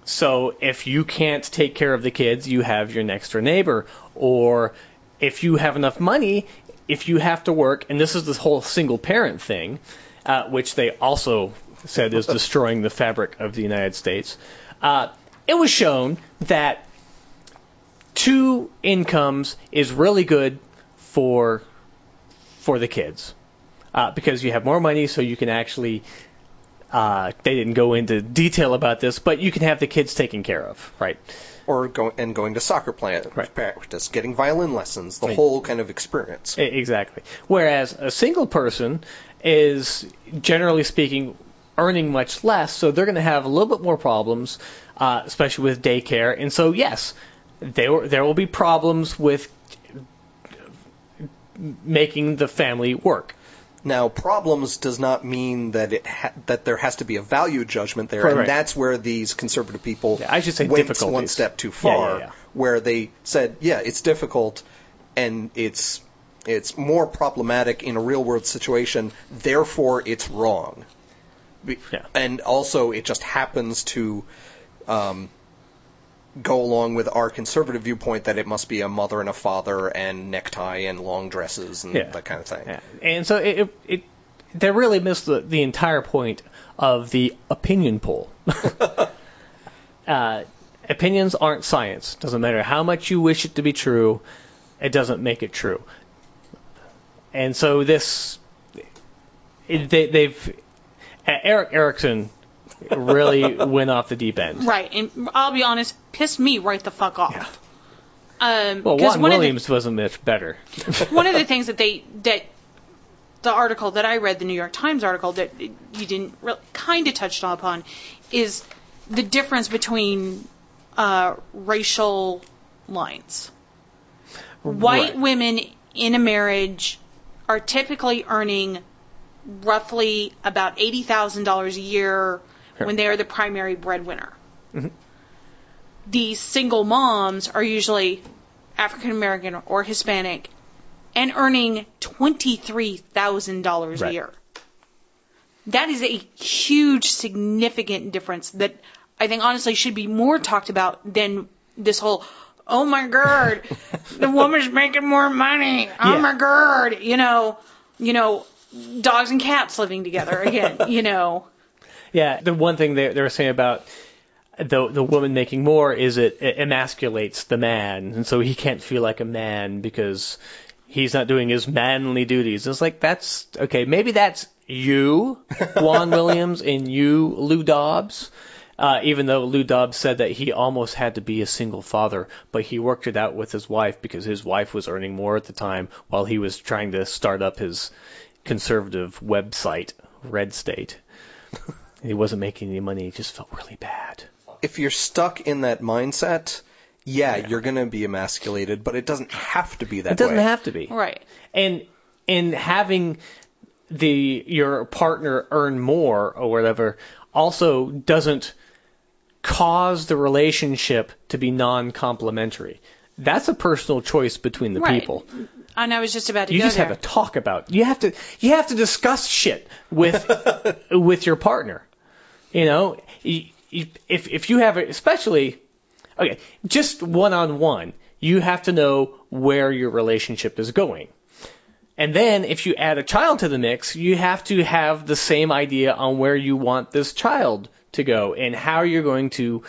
So if you can't take care of the kids, you have your next door neighbor. Or if you have enough money, if you have to work, and this is this whole single parent thing, uh, which they also said is destroying the fabric of the United States, uh, it was shown that two incomes is really good for for the kids uh, because you have more money, so you can actually uh, they didn't go into detail about this, but you can have the kids taken care of, right? Or go, and going to soccer right. practice, getting violin lessons, the right. whole kind of experience. Exactly. Whereas a single person is generally speaking earning much less, so they're going to have a little bit more problems, uh, especially with daycare. And so yes. There, there will be problems with making the family work. Now, problems does not mean that it ha- that there has to be a value judgment there, right, and right. that's where these conservative people yeah, I should say went one step too far, yeah, yeah, yeah. where they said, yeah, it's difficult, and it's it's more problematic in a real-world situation, therefore it's wrong. Yeah. And also, it just happens to... Um, go along with our conservative viewpoint that it must be a mother and a father and necktie and long dresses and yeah. that kind of thing. Yeah. And so it, it, it they really missed the, the entire point of the opinion poll. uh, opinions aren't science. Doesn't matter how much you wish it to be true, it doesn't make it true. And so this, they, they've, Eric Erickson really went off the deep end. Right, and I'll be honest, pissed me right the fuck off. Yeah. Um, well, Juan Williams the, wasn't much better. One of the things that they, that the article that I read, the New York Times article that you didn't really, kind of touched upon, is the difference between uh, racial lines. White right. women in a marriage are typically earning roughly about eighty thousand dollars a year when they are the primary breadwinner. Mm-hmm. These single moms are usually African American or Hispanic and earning twenty-three thousand dollars right. a year. That is a huge, significant difference that I think honestly should be more talked about than this whole, oh my God, the woman's making more money. Oh yeah. my God, you know, you know, dogs and cats living together again, you know. Yeah, the one thing they, they were saying about the the woman making more is it, it emasculates the man, and so he can't feel like a man because he's not doing his manly duties. It's like, that's, okay, maybe that's you, Juan Williams, and you, Lou Dobbs, uh, even though Lou Dobbs said that he almost had to be a single father, but he worked it out with his wife because his wife was earning more at the time while he was trying to start up his conservative website, Red State. He wasn't making any money. He just felt really bad. If you're stuck in that mindset, yeah, yeah. you're going to be emasculated, but it doesn't have to be that way. It doesn't way. have to be. Right. And and having the your partner earn more or whatever also doesn't cause the relationship to be non-complimentary. That's a personal choice between the right. people. And I was just about to you go You just there. have a talk about. You have to you have to discuss shit with with your partner. You know, if if you have a, especially okay, just one-on-one, you have to know where your relationship is going. And then if you add a child to the mix, you have to have the same idea on where you want this child to go and how you're going to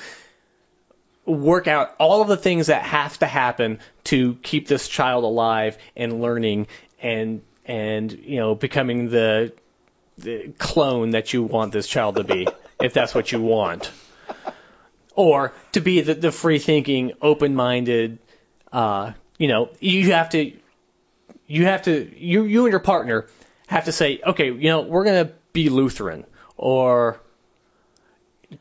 work out all of the things that have to happen to keep this child alive and learning and and you know becoming the, the clone that you want this child to be, if that's what you want, or to be the, the free-thinking, open-minded. Uh, you know, you have to, you have to, you you and your partner have to say, okay, you know, we're gonna be Lutheran, or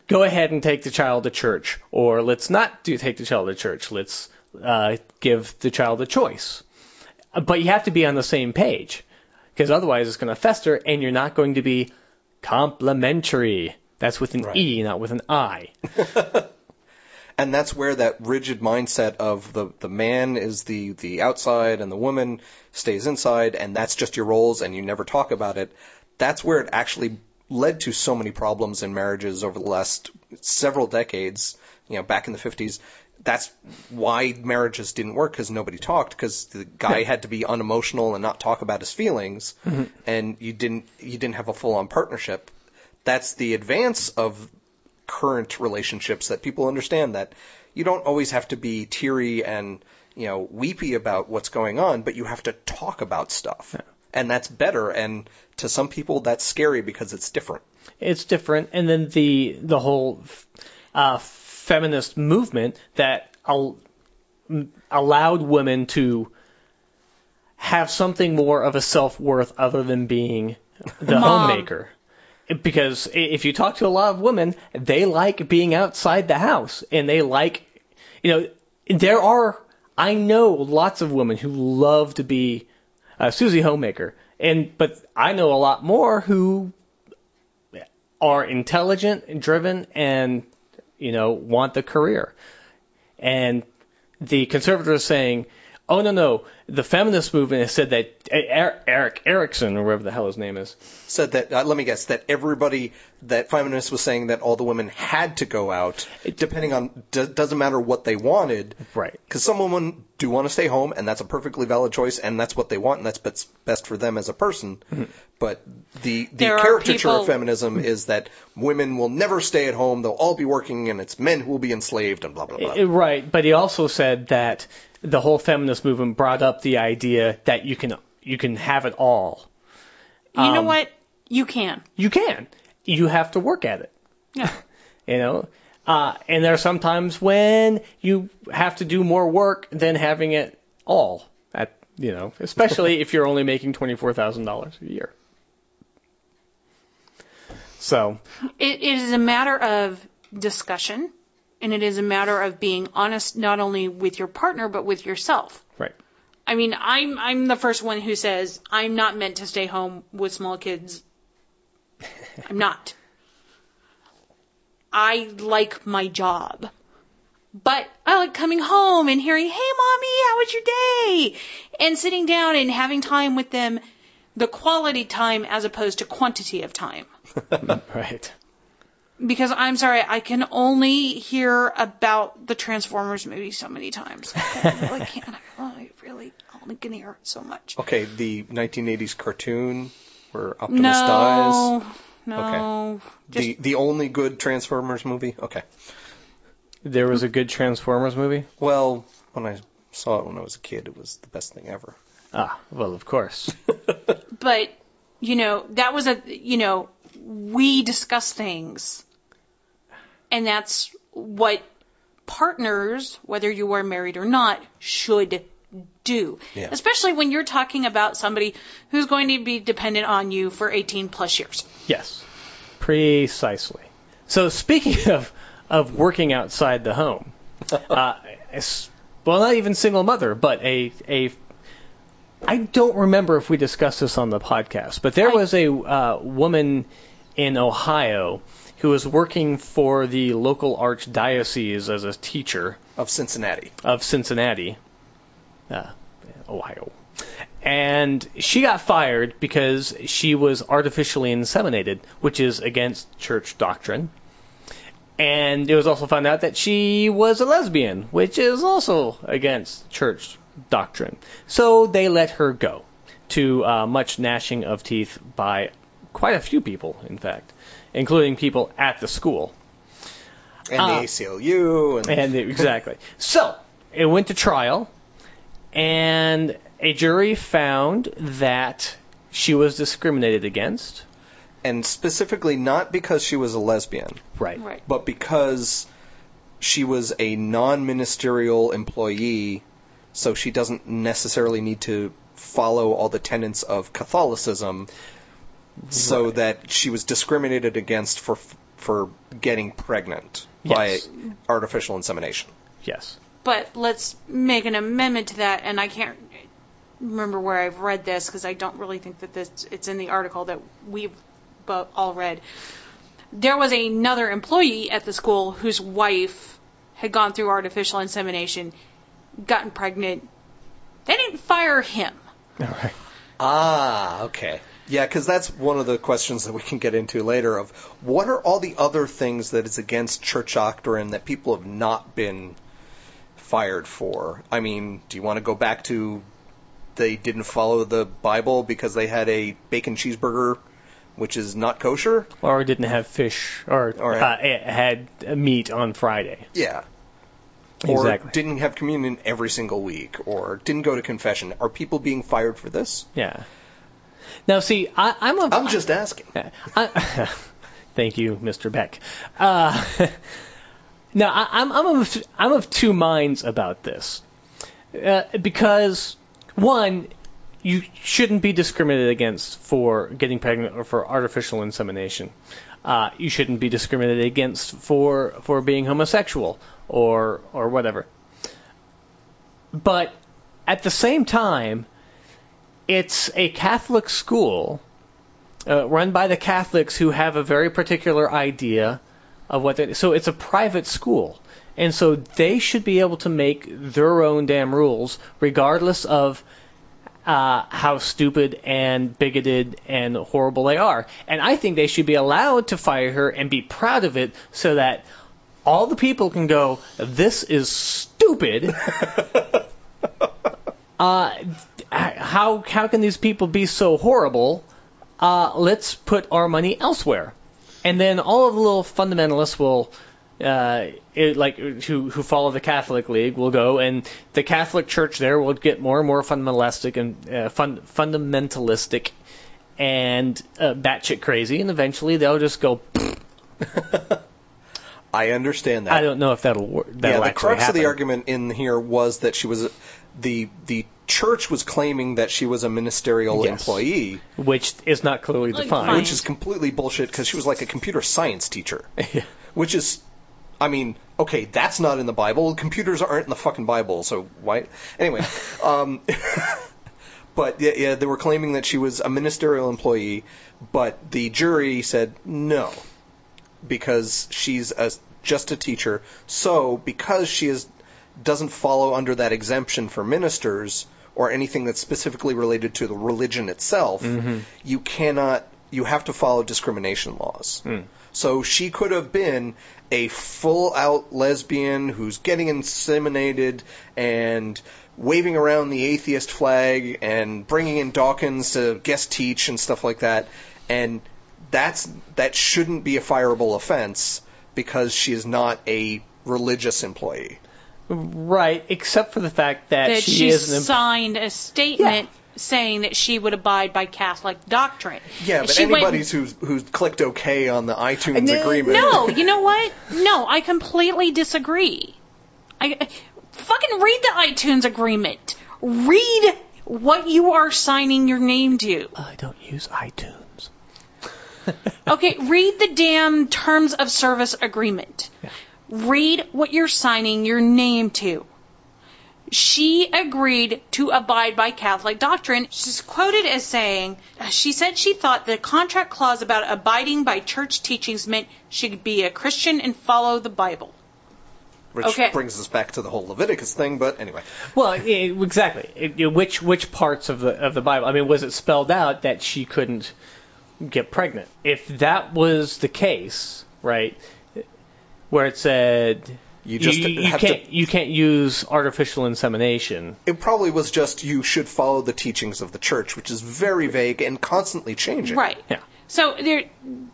go ahead and take the child to church, or let's not do take the child to church. Let's uh, give the child a choice. But you have to be on the same page, because otherwise it's going to fester, and you're not going to be complementary. That's with an right. E, not with an I. And that's where that rigid mindset of the, the man is the, the outside and the woman stays inside, and that's just your roles and you never talk about it. That's where it actually led to so many problems in marriages over the last several decades, you know, back in the fifties. That's why marriages didn't work, because nobody talked, because the guy had to be unemotional and not talk about his feelings, mm-hmm. and you didn't you didn't have a full-on partnership. That's the advance of current relationships, that people understand that you don't always have to be teary and, you know, weepy about what's going on, but you have to talk about stuff. Yeah. And that's better, and to some people that's scary because it's different. It's different, and then the the whole uh, feminist movement that al- allowed women to have something more of a self-worth other than being the Mom. homemaker. Because if you talk to a lot of women, they like being outside the house, and they like, you know, there are, I know lots of women who love to be uh, Susie Homemaker, and but I know a lot more who are intelligent and driven and, you know, want the career. And the conservatives saying, oh, no, no, the feminist movement has said that Eric Erickson, or whatever the hell his name is, said that, uh, let me guess, that everybody, that feminists was saying that all the women had to go out, depending on, d- doesn't matter what they wanted. Right. Because some women do want to stay home, and that's a perfectly valid choice, and that's what they want, and that's best for them as a person. Mm-hmm. But the, the caricature people... of feminism is that women will never stay at home, they'll all be working, and it's men who will be enslaved, and blah, blah, blah. Right. But he also said that the whole feminist movement brought up the idea that you can you can have it all. You um, know what? You can. You can. You have to work at it. Yeah. You know? Uh, and there are some times when you have to do more work than having it all. At you know, especially if you're only making twenty-four thousand dollars a year. So. It, it is a matter of discussion. And it is a matter of being honest, not only with your partner, but with yourself. Right. I mean, I'm I'm the first one who says, I'm not meant to stay home with small kids. I'm not. I like my job. But I like coming home and hearing, hey, Mommy, how was your day? And sitting down and having time with them, the quality time as opposed to quantity of time. Right. Because I'm sorry, I can only hear about the Transformers movie so many times. I really can't. I really only can hear so much. Okay, the nineteen eighties cartoon where Optimus no, dies. No, okay. Just, the the only good Transformers movie. Okay. There was a good Transformers movie? Well, when I saw it when I was a kid, it was the best thing ever. Ah, well, of course. But you know, that was a you know we discuss things. And that's what partners, whether you are married or not, should do. Yeah. Especially when you're talking about somebody who's going to be dependent on you for eighteen plus years. Yes, precisely. So speaking of, of working outside the home, uh, well, not even single mother, but a, a I don't remember if we discussed this on the podcast, but there I, was a uh, woman in Ohio who was working for the local archdiocese as a teacher. Of Cincinnati. Of Cincinnati, uh, Ohio. And she got fired because she was artificially inseminated, which is against church doctrine. And it was also found out that she was a lesbian, which is also against church doctrine. So they let her go, to uh, much gnashing of teeth by quite a few people, in fact, including people at the school. And uh, the A C L U. And, and the, exactly. So it went to trial, and a jury found that she was discriminated against. And specifically not because she was a lesbian. Right. Right. But because she was a non-ministerial employee, so she doesn't necessarily need to follow all the tenets of Catholicism. So right. that she was discriminated against for for getting pregnant yes. by artificial insemination. Yes. But let's make an amendment to that, and I can't remember where I've read this because I don't really think that this, it's in the article that we've all read. There was another employee at the school whose wife had gone through artificial insemination, gotten pregnant. They didn't fire him. All right. Ah, okay. Yeah, because that's one of the questions that we can get into later of what are all the other things that is against church doctrine that people have not been fired for? I mean, do you want to go back to they didn't follow the Bible because they had a bacon cheeseburger, which is not kosher? Or didn't have fish or, or had, uh, had meat on Friday. Yeah. Or exactly. Didn't have communion every single week or didn't go to confession. Are people being fired for this? Yeah. Now, see, I, I'm a... I'm just asking. I, I, thank you, Mister Beck. Uh, now, I, I'm I'm of I'm of two minds about this, uh, because one, you shouldn't be discriminated against for getting pregnant or for artificial insemination. Uh, you shouldn't be discriminated against for for being homosexual or or whatever. But at the same time, it's a Catholic school uh, run by the Catholics who have a very particular idea of what they... So it's a private school. And so they should be able to make their own damn rules regardless of uh, how stupid and bigoted and horrible they are. And I think they should be allowed to fire her and be proud of it so that all the people can go, this is stupid. uh How how can these people be so horrible? Uh, let's put our money elsewhere, and then all of the little fundamentalists will, uh, it, like who who follow the Catholic League, will go, and the Catholic Church there will get more and more fundamentalistic and uh, fund, fundamentalistic, and uh, batshit crazy, and eventually they'll just go. I understand that. I don't know if that'll work. That'll yeah, the crux happen. Of the argument in here was that she was the the. Church was claiming that she was a ministerial yes. employee. Which is not clearly defined. Which is completely bullshit because she was like a computer science teacher. Yeah. Which is, I mean, okay, that's not in the Bible. Computers aren't in the fucking Bible, so why? Anyway, um, but yeah, yeah, they were claiming that she was a ministerial employee, but the jury said no because she's a, just a teacher. So because she is doesn't follow under that exemption for ministers or anything that's specifically related to the religion itself, mm-hmm. you cannot, you have to follow discrimination laws. Mm. So she could have been a full-out lesbian who's getting inseminated and waving around the atheist flag and bringing in Dawkins to guest teach and stuff like that, and that's that shouldn't be a fireable offense because she is not a religious employee. Right, except for the fact that, that she, she is an signed a statement yeah. saying that she would abide by Catholic doctrine. Yeah, but she anybody went, who's who's clicked okay on the iTunes no, agreement. No, you know what? No, I completely disagree. I, I fucking read the iTunes agreement. Read what you are signing your name to. I don't use iTunes. Okay, read the damn terms of service agreement. Yeah. Read what you're signing your name to. She agreed to abide by Catholic doctrine. She's quoted as saying, she said she thought the contract clause about abiding by church teachings meant she could be a Christian and follow the Bible. Which okay. brings us back to the whole Leviticus thing, but anyway. Well, exactly. It, it, which which parts of the of the Bible? I mean, was it spelled out that she couldn't get pregnant? If that was the case, right... Where it said you just you, you have can't to, you can't use artificial insemination. It probably was just you should follow the teachings of the church, which is very vague and constantly changing. Right. Yeah. So there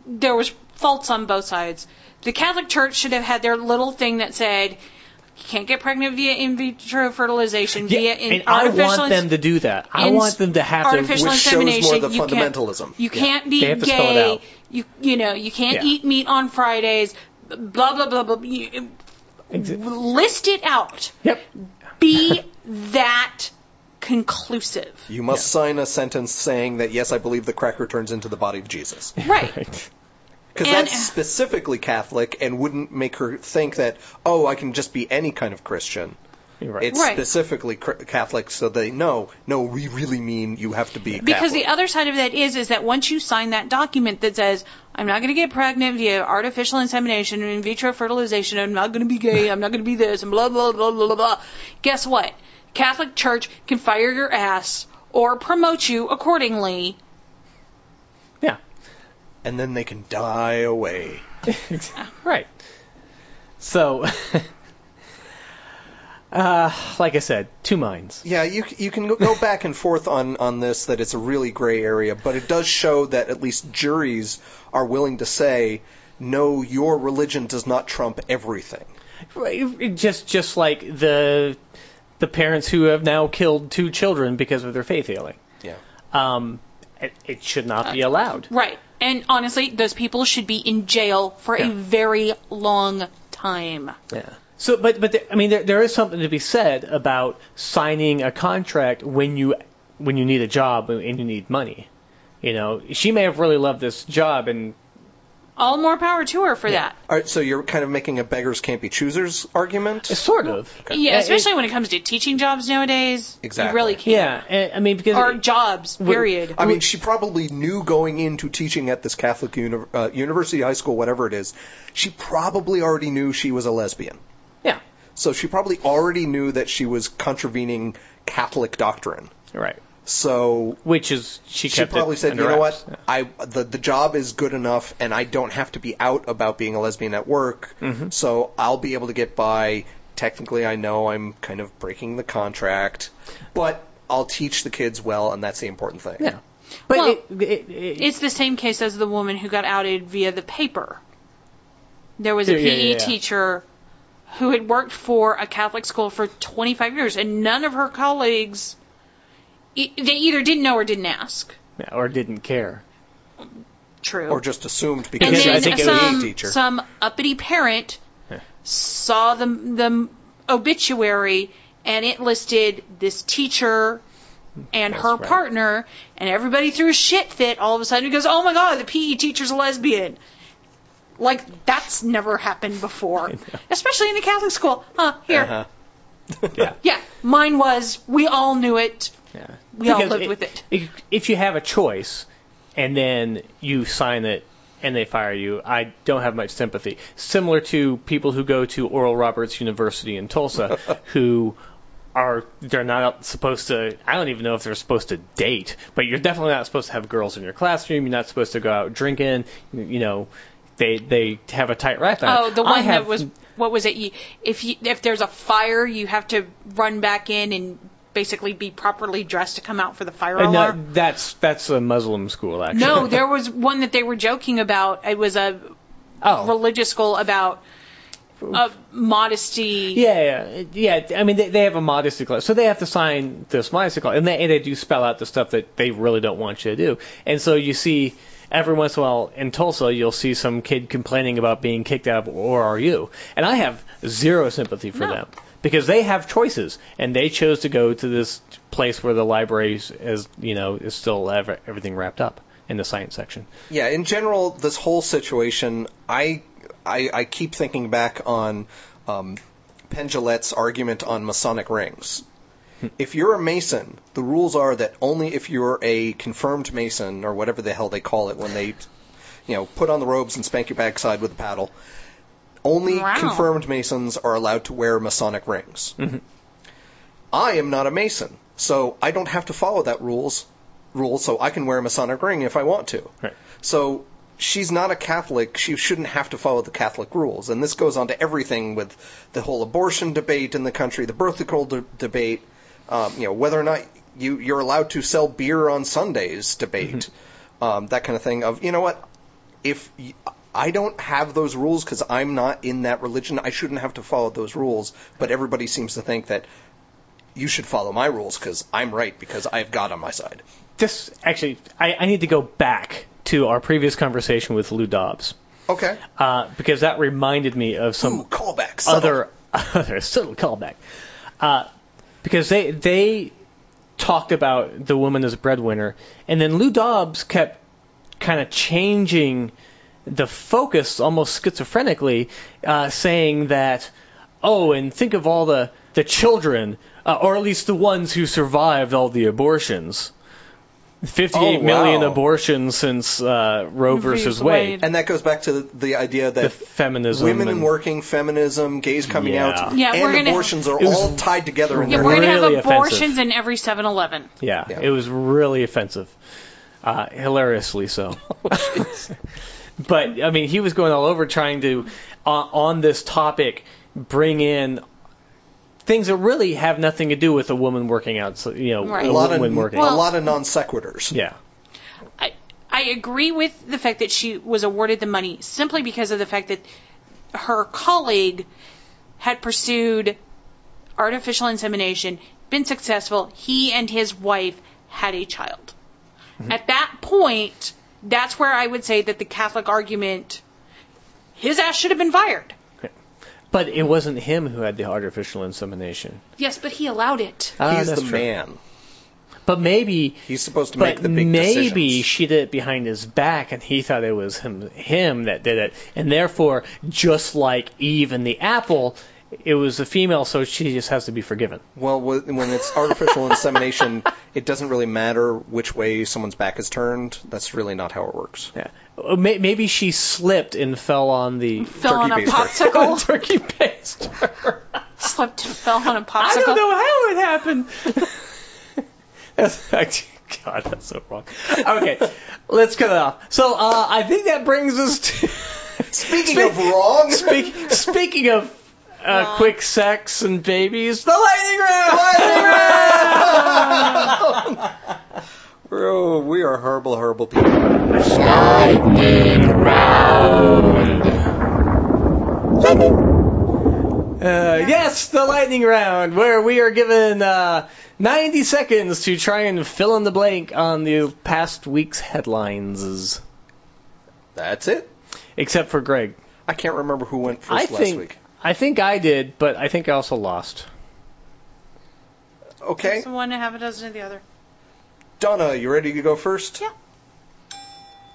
there was faults on both sides. The Catholic Church should have had their little thing that said you can't get pregnant via in vitro fertilization yeah, via in and artificial. I want them to do that. I want them to have artificial to, which insemination. Shows more the you fundamentalism. Can't, you yeah. can't be they have to gay. Spell it out. You you know you can't yeah. eat meat on Fridays. Blah, blah, blah, blah. You, list it out. Yep. Be that conclusive. You must yeah. sign a sentence saying that, yes, I believe the cracker turns into the body of Jesus. Right. Because that's specifically Catholic and wouldn't make her think that, oh, I can just be any kind of Christian. Right. It's right. specifically Catholics, so they know, no, we really mean you have to be Catholic. Because the other side of that is is that once you sign that document that says, I'm not going to get pregnant via artificial insemination and in vitro fertilization, I'm not going to be gay, I'm not going to be this, and blah, blah, blah, blah, blah, blah, guess what? Catholic Church can fire your ass or promote you accordingly. Yeah. And then they can die away. Right. So... Uh, like I said, two minds. Yeah, you you can go back and forth on, on this, that it's a really gray area, but it does show that at least juries are willing to say, no, your religion does not trump everything. Just just like the the parents who have now killed two children because of their faith healing. Yeah. Um, it, it should not uh, be allowed. Right. And honestly, those people should be in jail for yeah. a very long time. Yeah. So, but but there, I mean, there there is something to be said about signing a contract when you when you need a job and you need money. You know, she may have really loved this job, and all more power to her for yeah. that. All right, so you're kind of making a beggars can't be choosers argument, sort of. Okay. Yeah, especially it, when it comes to teaching jobs nowadays. Exactly. You really can't. Yeah, I mean because or it, jobs. Period. I mean, she probably knew going into teaching at this Catholic uni- uh, university, high school, whatever it is, she probably already knew she was a lesbian. Yeah. So she probably already knew that she was contravening Catholic doctrine. Right. So which is she, kept she probably it said, you know what, yeah. I the the job is good enough, and I don't have to be out about being a lesbian at work, mm-hmm. so I'll be able to get by. Technically, I know I'm kind of breaking the contract, but I'll teach the kids well, and that's the important thing. Yeah. But well, it, it, it, it's the same case as the woman who got outed via the paper. There was a yeah, P E yeah, yeah. teacher who had worked for a Catholic school for twenty-five years, and none of her colleagues, e- they either didn't know or didn't ask. Yeah, or didn't care. True. Or just assumed because and then I think some, it was a teacher. Some uppity parent yeah. saw the, the obituary, and it listed this teacher and That's her right. partner, and everybody threw a shit fit all of a sudden. It goes, oh my God, the P E teacher's a lesbian. Like, that's never happened before. Especially in the Catholic school. Huh, here. Uh-huh. yeah. yeah, mine was. We all knew it. Yeah. We because all lived it, with it. If, if you have a choice, and then you sign it, and they fire you, I don't have much sympathy. Similar to people who go to Oral Roberts University in Tulsa, who... Are they're not supposed to? I don't even know if they're supposed to date, but you're definitely not supposed to have girls in your classroom. You're not supposed to go out drinking. You know, they they have a tight rack on. Oh, the one have, that was what was it? You, if you if there's a fire, you have to run back in and basically be properly dressed to come out for the fire alarm. No, that's that's a Muslim school actually. No, there was one that they were joking about. It was a oh. religious school about. Of modesty. Yeah, yeah, yeah. I mean, they, they have a modesty clause, so they have to sign this modesty clause, and they, and they do spell out the stuff that they really don't want you to do. And so you see, every once in a while in Tulsa, you'll see some kid complaining about being kicked out of O R U, and I have zero sympathy for no. them because they have choices, and they chose to go to this place where the library is, you know, is still everything wrapped up in the science section. Yeah, in general, this whole situation, I. I, I keep thinking back on um, Penn Jillette's argument on Masonic rings. If you're a Mason, the rules are that only if you're a confirmed Mason, or whatever the hell they call it when they, you know, put on the robes and spank your backside with a paddle, only wow. confirmed Masons are allowed to wear Masonic rings. Mm-hmm. I am not a Mason, so I don't have to follow that rules rule, so I can wear a Masonic ring if I want to. Right. So... She's not a Catholic. She shouldn't have to follow the Catholic rules. And this goes on to everything with the whole abortion debate in the country, the birth control de- debate, um, you know, whether or not you, you're allowed to sell beer on Sundays debate, mm-hmm. um, that kind of thing of, you know what, if y- I don't have those rules because I'm not in that religion, I shouldn't have to follow those rules. But everybody seems to think that you should follow my rules because I'm right, because I have God on my side. This, actually, I, I need to go back to our previous conversation with Lou Dobbs. Okay. Uh, because that reminded me of some Ooh, callback, subtle. other other subtle callback. Uh, because they they talked about the woman as a breadwinner, and then Lou Dobbs kept kind of changing the focus almost schizophrenically, uh, saying that, oh, and think of all the the children, uh, or at least the ones who survived all the abortions. fifty-eight oh, wow. million abortions since uh, Roe versus Wade. Wade. And that goes back to the, the idea that the feminism women and working, feminism, gays coming yeah. out, yeah, and gonna, abortions are all was, tied together. In yeah, we're going to really have abortions offensive. in every seven eleven. Yeah, yeah, it was really offensive. Uh, hilariously so. But, I mean, he was going all over trying to, uh, on this topic, bring in things that really have nothing to do with a woman working out, so, you know, right. a, a lot woman of working. Well, a lot of non sequiturs. Yeah, I I agree with the fact that she was awarded the money simply because of the fact that her colleague had pursued artificial insemination, been successful. He and his wife had a child. Mm-hmm. At that point, that's where I would say that the Catholic argument, his ass should have been fired. But it wasn't him who had the artificial insemination. Yes, but he allowed it. Uh, He's the true. man. But maybe he's supposed to make the big decisions. Maybe she did it behind his back, and he thought it was him him that did it, and therefore, just like Eve and the apple, it was a female, so she just has to be forgiven. Well, when it's artificial insemination, it doesn't really matter which way someone's back is turned. That's really not how it works. Yeah. Maybe she slipped and fell on the fell turkey on a baster. popsicle. turkey baster. Slipped and fell on a popsicle. I don't know how it happened. That's actually, God, that's so wrong. Okay, let's cut it off. So uh, I think that brings us to speaking spe- of wrong. Speak, speaking of. Uh, quick sex and babies. The lightning round! Lightning round! Bro, we are horrible, horrible people. Lightning round! Lightning. Uh, yes, the lightning round, where we are given uh, ninety seconds to try and fill in the blank on the past week's headlines. That's it. Except for Greg. I can't remember who went first I last think- week. I think I did, but I think I also lost. Okay. It's one and a half a dozen of the other. Donna, you ready to go first? Yeah.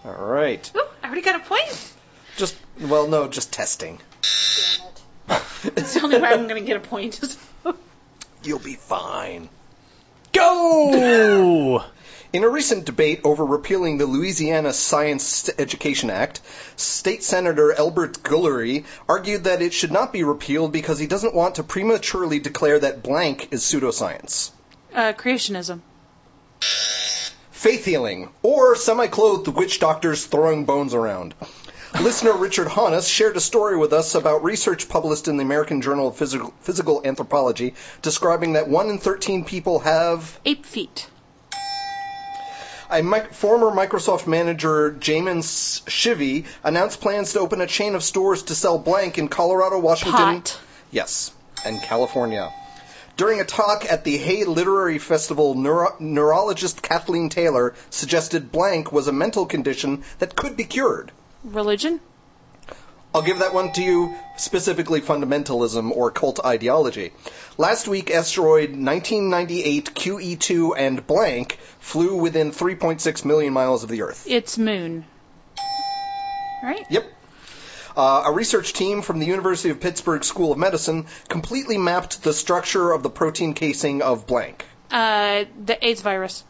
All right. Ooh, I already got a point. Just, well, no, just testing. Damn it. That's the only way I'm going to get a point. You'll be fine. Go! In a recent debate over repealing the Louisiana Science Education Act, State Senator Elbert Guillory argued that it should not be repealed because he doesn't want to prematurely declare that blank is pseudoscience. Uh, creationism. Faith healing, or semi-clothed witch doctors throwing bones around. Listener Richard Hannes shared a story with us about research published in the American Journal of Physical, Physical Anthropology describing that one in thirteen people have... ape feet. A mi- former Microsoft manager, Jamin Shivy, announced plans to open a chain of stores to sell blank in Colorado, Washington... Pot. Yes, and California. During a talk at the Hay Literary Festival, neuro- neurologist Kathleen Taylor suggested blank was a mental condition that could be cured. Religion? I'll give that one to you, specifically fundamentalism or cult ideology. Last week, asteroid nineteen ninety-eight Q E two and blank flew within three point six million miles of the Earth. Its moon. Right? Yep. Uh, a research team from the University of Pittsburgh School of Medicine completely mapped the structure of the protein casing of blank. Uh, the AIDS virus.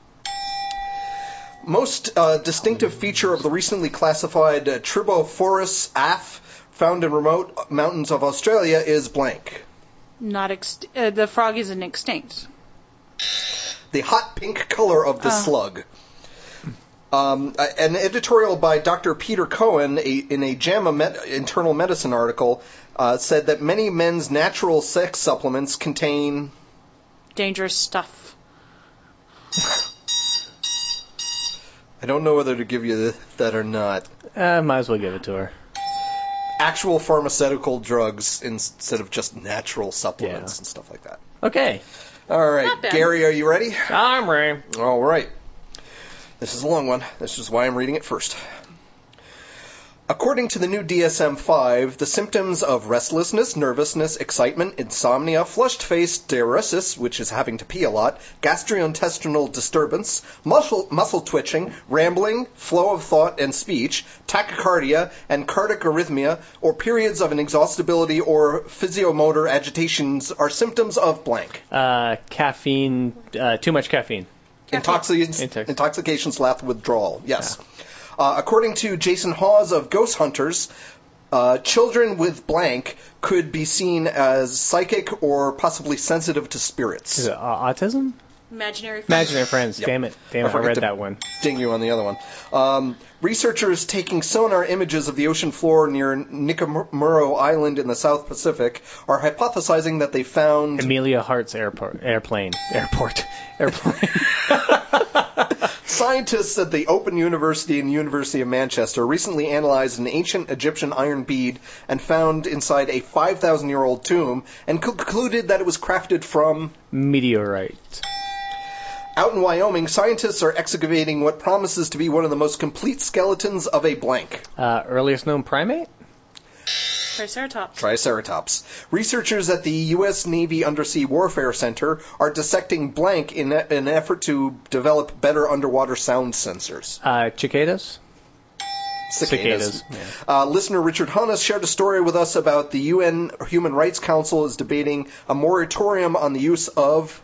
Most uh, distinctive feature of the recently classified uh, Tribophorus aff found in remote mountains of Australia is blank. Not ex- uh, the frog isn't extinct. The hot pink color of the uh. slug. Um, an editorial by Doctor Peter Cohen a, in a JAMA Med- Internal Medicine article uh, said that many men's natural sex supplements contain... dangerous stuff. I don't know whether to give you th- that or not. Uh, might as well give it to her. Actual pharmaceutical drugs instead of just natural supplements yeah. and stuff like that. Okay. All right. Gary, are you ready? I'm ready. All right. This is a long one. This is why I'm reading it first. According to the new D S M five, the symptoms of restlessness, nervousness, excitement, insomnia, flushed face, diuresis, which is having to pee a lot, gastrointestinal disturbance, muscle, muscle twitching, rambling, flow of thought and speech, tachycardia, and cardiac arrhythmia, or periods of inexhaustibility or physiomotor agitations are symptoms of blank. Uh, caffeine, uh, too much caffeine. Intoxic- Intox- intoxication slash withdrawal, yes. Yeah. Uh, according to Jason Hawes of Ghost Hunters, uh, children with blank could be seen as psychic or possibly sensitive to spirits. Is it uh, autism? Imaginary friends. Imaginary friends. Yep. Damn it. Damn it. I, I read that one. Ding you on the other one. Um, researchers taking sonar images of the ocean floor near Nicomoro Island in the South Pacific are hypothesizing that they found... Amelia Hart's airport, airplane. Airport. Airplane. Scientists at the Open University and University of Manchester recently analyzed an ancient Egyptian iron bead and found inside a five thousand year old tomb and concluded that it was crafted from... meteorite. Out in Wyoming, scientists are excavating what promises to be one of the most complete skeletons of a blank. Uh, earliest known primate? Triceratops. Triceratops. Researchers at the U S Navy Undersea Warfare Center are dissecting blank in, a, in an effort to develop better underwater sound sensors. Uh, cicadas? Cicadas. Cicadas. Yeah. Uh, listener Richard Hannes shared a story with us about the U N Human Rights Council is debating a moratorium on the use of...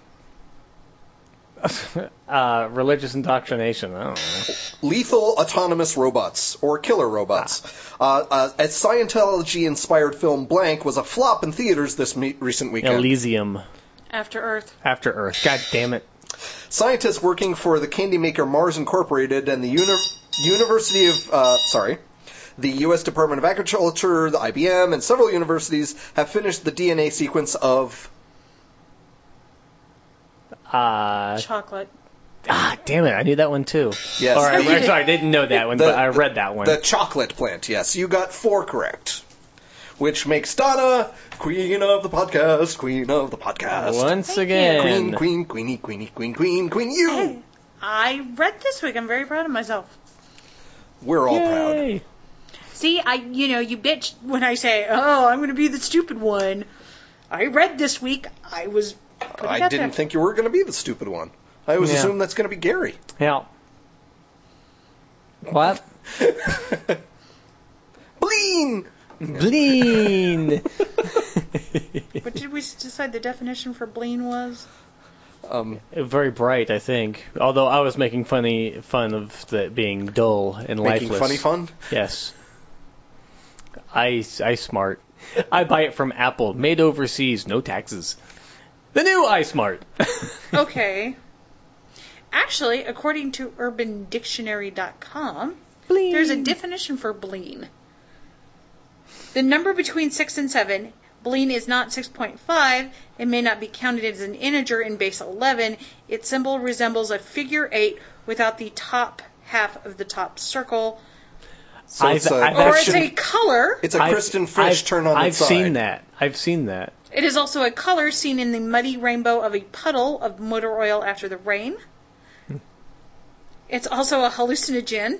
Uh, religious indoctrination. I don't know. Lethal autonomous robots or killer robots. Ah. Uh, uh, a Scientology-inspired film Blank was a flop in theaters this me- recent weekend. Elysium. After Earth. After Earth. God damn it. Scientists working for the candy maker Mars Incorporated and the uni- University of uh, sorry, the U S Department of Agriculture, the I B M, and several universities have finished the D N A sequence of. Uh, Chocolate. Ah, damn it! I knew that one too. Yes. All right, I'm sorry, I didn't know that one, the, but I read that one. The chocolate plant. Yes, you got four correct, which makes Donna queen of the podcast. Queen of the podcast. Once Thank again, you. queen, queen, queenie, queen, queen, queen, queen. You. Hey, I read this week. I'm very proud of myself. We're all Yay. proud. See, I, you know, you bitch when I say, "Oh, I'm going to be the stupid one." I read this week. I was. I didn't there. think you were going to be the stupid one. I always yeah. assumed that's going to be Gary. Yeah. What? Bleen! Bleen! What did we decide the definition for bleen was? Um, Very bright, I think. Although I was making funny fun of the being dull and making lifeless. Making funny fun? Yes. I, I smart. I buy it from Apple. Made overseas. No taxes. The new iSmart. Okay. Actually, according to urban dictionary dot com, bleen. There's a definition for bleen. The number between six and seven, bleen is not six point five. It may not be counted as an integer in base eleven. Its symbol resembles a figure eight without the top half of the top circle. So it's a, or it's a color. It's a Kristen Frisch turn on the side. I've seen that. I've seen that. It is also a color seen in the muddy rainbow of a puddle of motor oil after the rain. It's also a hallucinogen.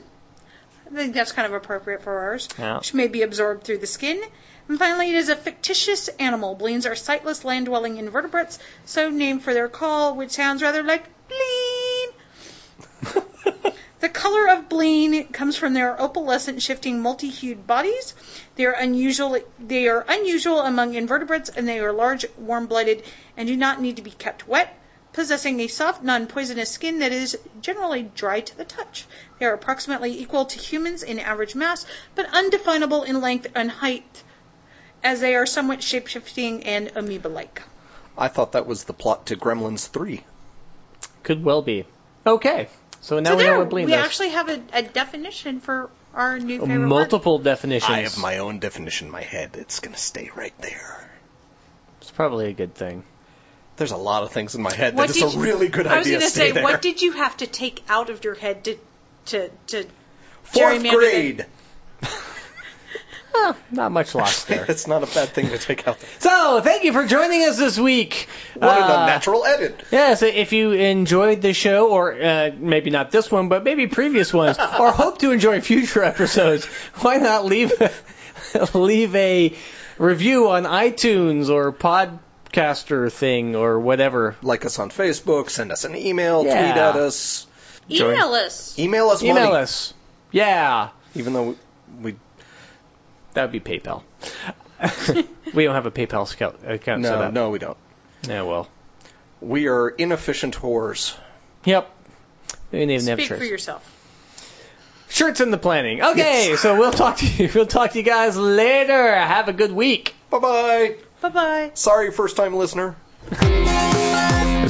I think that's kind of appropriate for ours, yeah. Which may be absorbed through the skin. And finally, it is a fictitious animal. Bleens are sightless land-dwelling invertebrates, so named for their call, which sounds rather like bleen. The color of bleen comes from their opalescent, shifting, multi-hued bodies. They are unusual. They are unusual among invertebrates, and they are large, warm-blooded, and do not need to be kept wet, possessing a soft, non-poisonous skin that is generally dry to the touch. They are approximately equal to humans in average mass, but undefinable in length and height, as they are somewhat shape-shifting and amoeba-like. I thought that was the plot to Gremlins three. Could well be. Okay. So now so we know what bleen is. We actually have a, a definition for our new favorite word. Multiple definitions. I have my own definition in my head. It's going to stay right there. It's probably a good thing. There's a lot of things in my head what that it's a really good I idea to stay there. I was going to say, what did you have to take out of your head to to, to Fourth grade! Huh, not much loss there. That's not a bad thing to take out. So, thank you for joining us this week. What an uh, unnatural edit. Yes, yeah, so if you enjoyed the show, or uh, maybe not this one, but maybe previous ones, or hope to enjoy future episodes, why not leave a, leave a review on iTunes or Podcaster thing or whatever. Like us on Facebook, send us an email, yeah. tweet at us. Join. Email us. Email us. Email money. us. Yeah. Even though we... we That would be PayPal. We don't have a PayPal account. No, so that, no, we don't. Yeah, well. We are inefficient whores. Yep. We need Speak for yourself. Shirts in the planning. Okay, yes. So we'll talk to you. We'll talk to you guys later. Have a good week. Bye-bye. Bye-bye. Sorry, first-time listener. The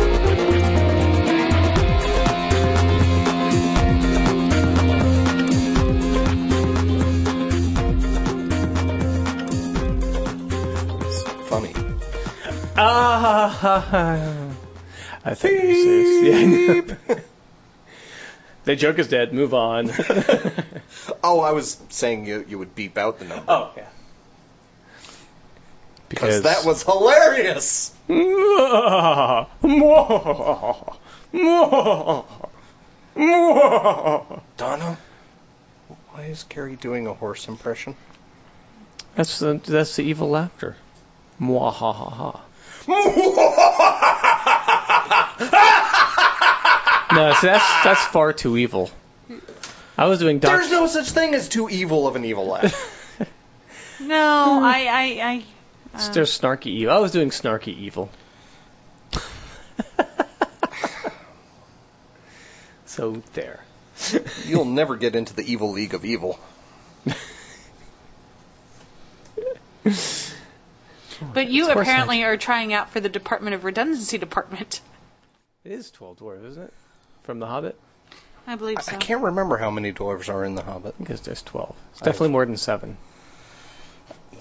Ah, I think this is. Yeah, the joke is dead. Move on. Oh, I was saying you you would beep out the number. Oh, yeah. Because, because that was hilarious. More, more, more, more. Donna, why is Carrie doing a horse impression? That's the that's the evil laughter. Mwahahaha. No, so that's that's far too evil. I was doing. Doc- There's no such thing as too evil of an evil laugh. No, I, I, I. Uh... There's snarky evil. I was doing snarky evil. So there. You'll never get into the evil league of evil. But you apparently night. are trying out for the Department of Redundancy Department. It is twelve dwarves, isn't it? From The Hobbit? I believe so. I, I can't remember how many dwarves are in The Hobbit. Because there's twelve. It's definitely I've... more than seven.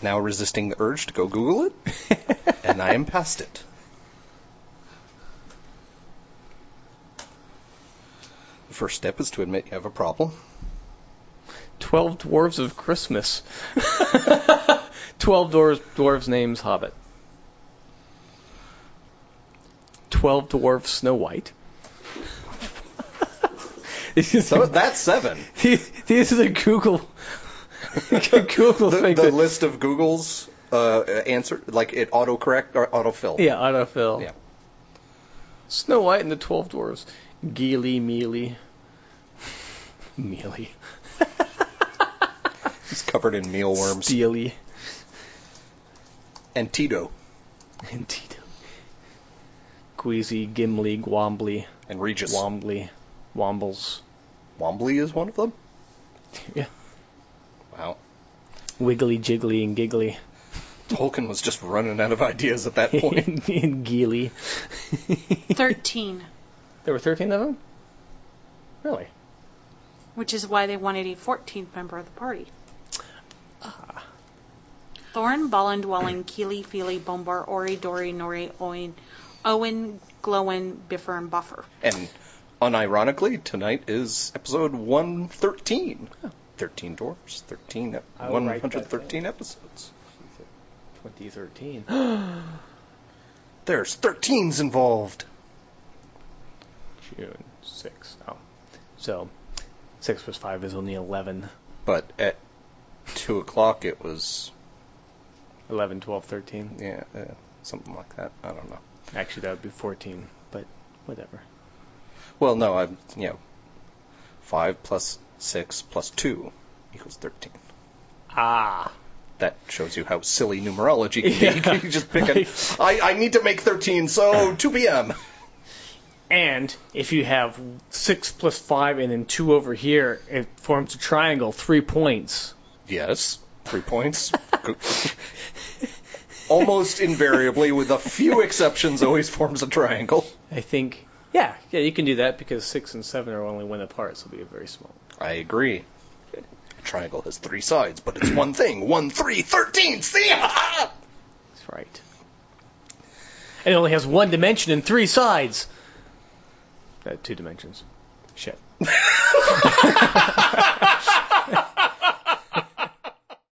Now resisting the urge to go Google it, and I am past it. The first step is to admit you have a problem. Twelve Dwarves of Christmas. Twelve dwarves, dwarves' names, Hobbit. Twelve dwarves, Snow White. So that's seven. These, these are the Google, Google the, thing. The that, list of Google's uh, answer, like it autocorrect or autofill. Yeah, autofill. Yeah. Snow White and the Twelve Dwarves. Geely, mealy, mealy. He's covered in mealworms. Steely. And Tito. And Tito. Queasy, Gimli, Gwombly. And Regis. Wombly. Wombles. Wombly is one of them? Yeah. Wow. Wiggly, Jiggly, and Giggly. Tolkien was just running out of ideas at that point. And, and Geely. Thirteen. There were thirteen of them? Really? Which is why they wanted a fourteenth member of the party. Ah. Thorin, Balin, Dwellin, Keely, Feely, Bombar, Ori, Dory, Nori, Owen, Owen, Glowin, Biffer, and Buffer. And unironically, tonight is episode one thirteen. Oh. thirteen dwarves, thirteen, one hundred thirteen episodes. twenty thirteen. There's thirteens involved. June sixth. Oh. So, six plus five is only eleven. But at two o'clock it was... eleven, twelve, thirteen? Yeah, uh, something like that. I don't know. Actually, that would be fourteen, but whatever. Well, no, I'm, you know, five plus six plus two equals thirteen. Ah. That shows you how silly numerology can yeah. be. You just pick it. I, I need to make thirteen, so two p.m. And if you have six plus five and then two over here, it forms a triangle, three points. Yes, three points. almost invariably, with a few exceptions, always forms a triangle. I think, yeah, yeah, you can do that because six and seven are only one apart, so it'll be very small. I agree. A triangle has three sides, but it's one thing. One, three, thirteen, see ya! That's right. And it only has one dimension and three sides. Uh, two dimensions. Shit.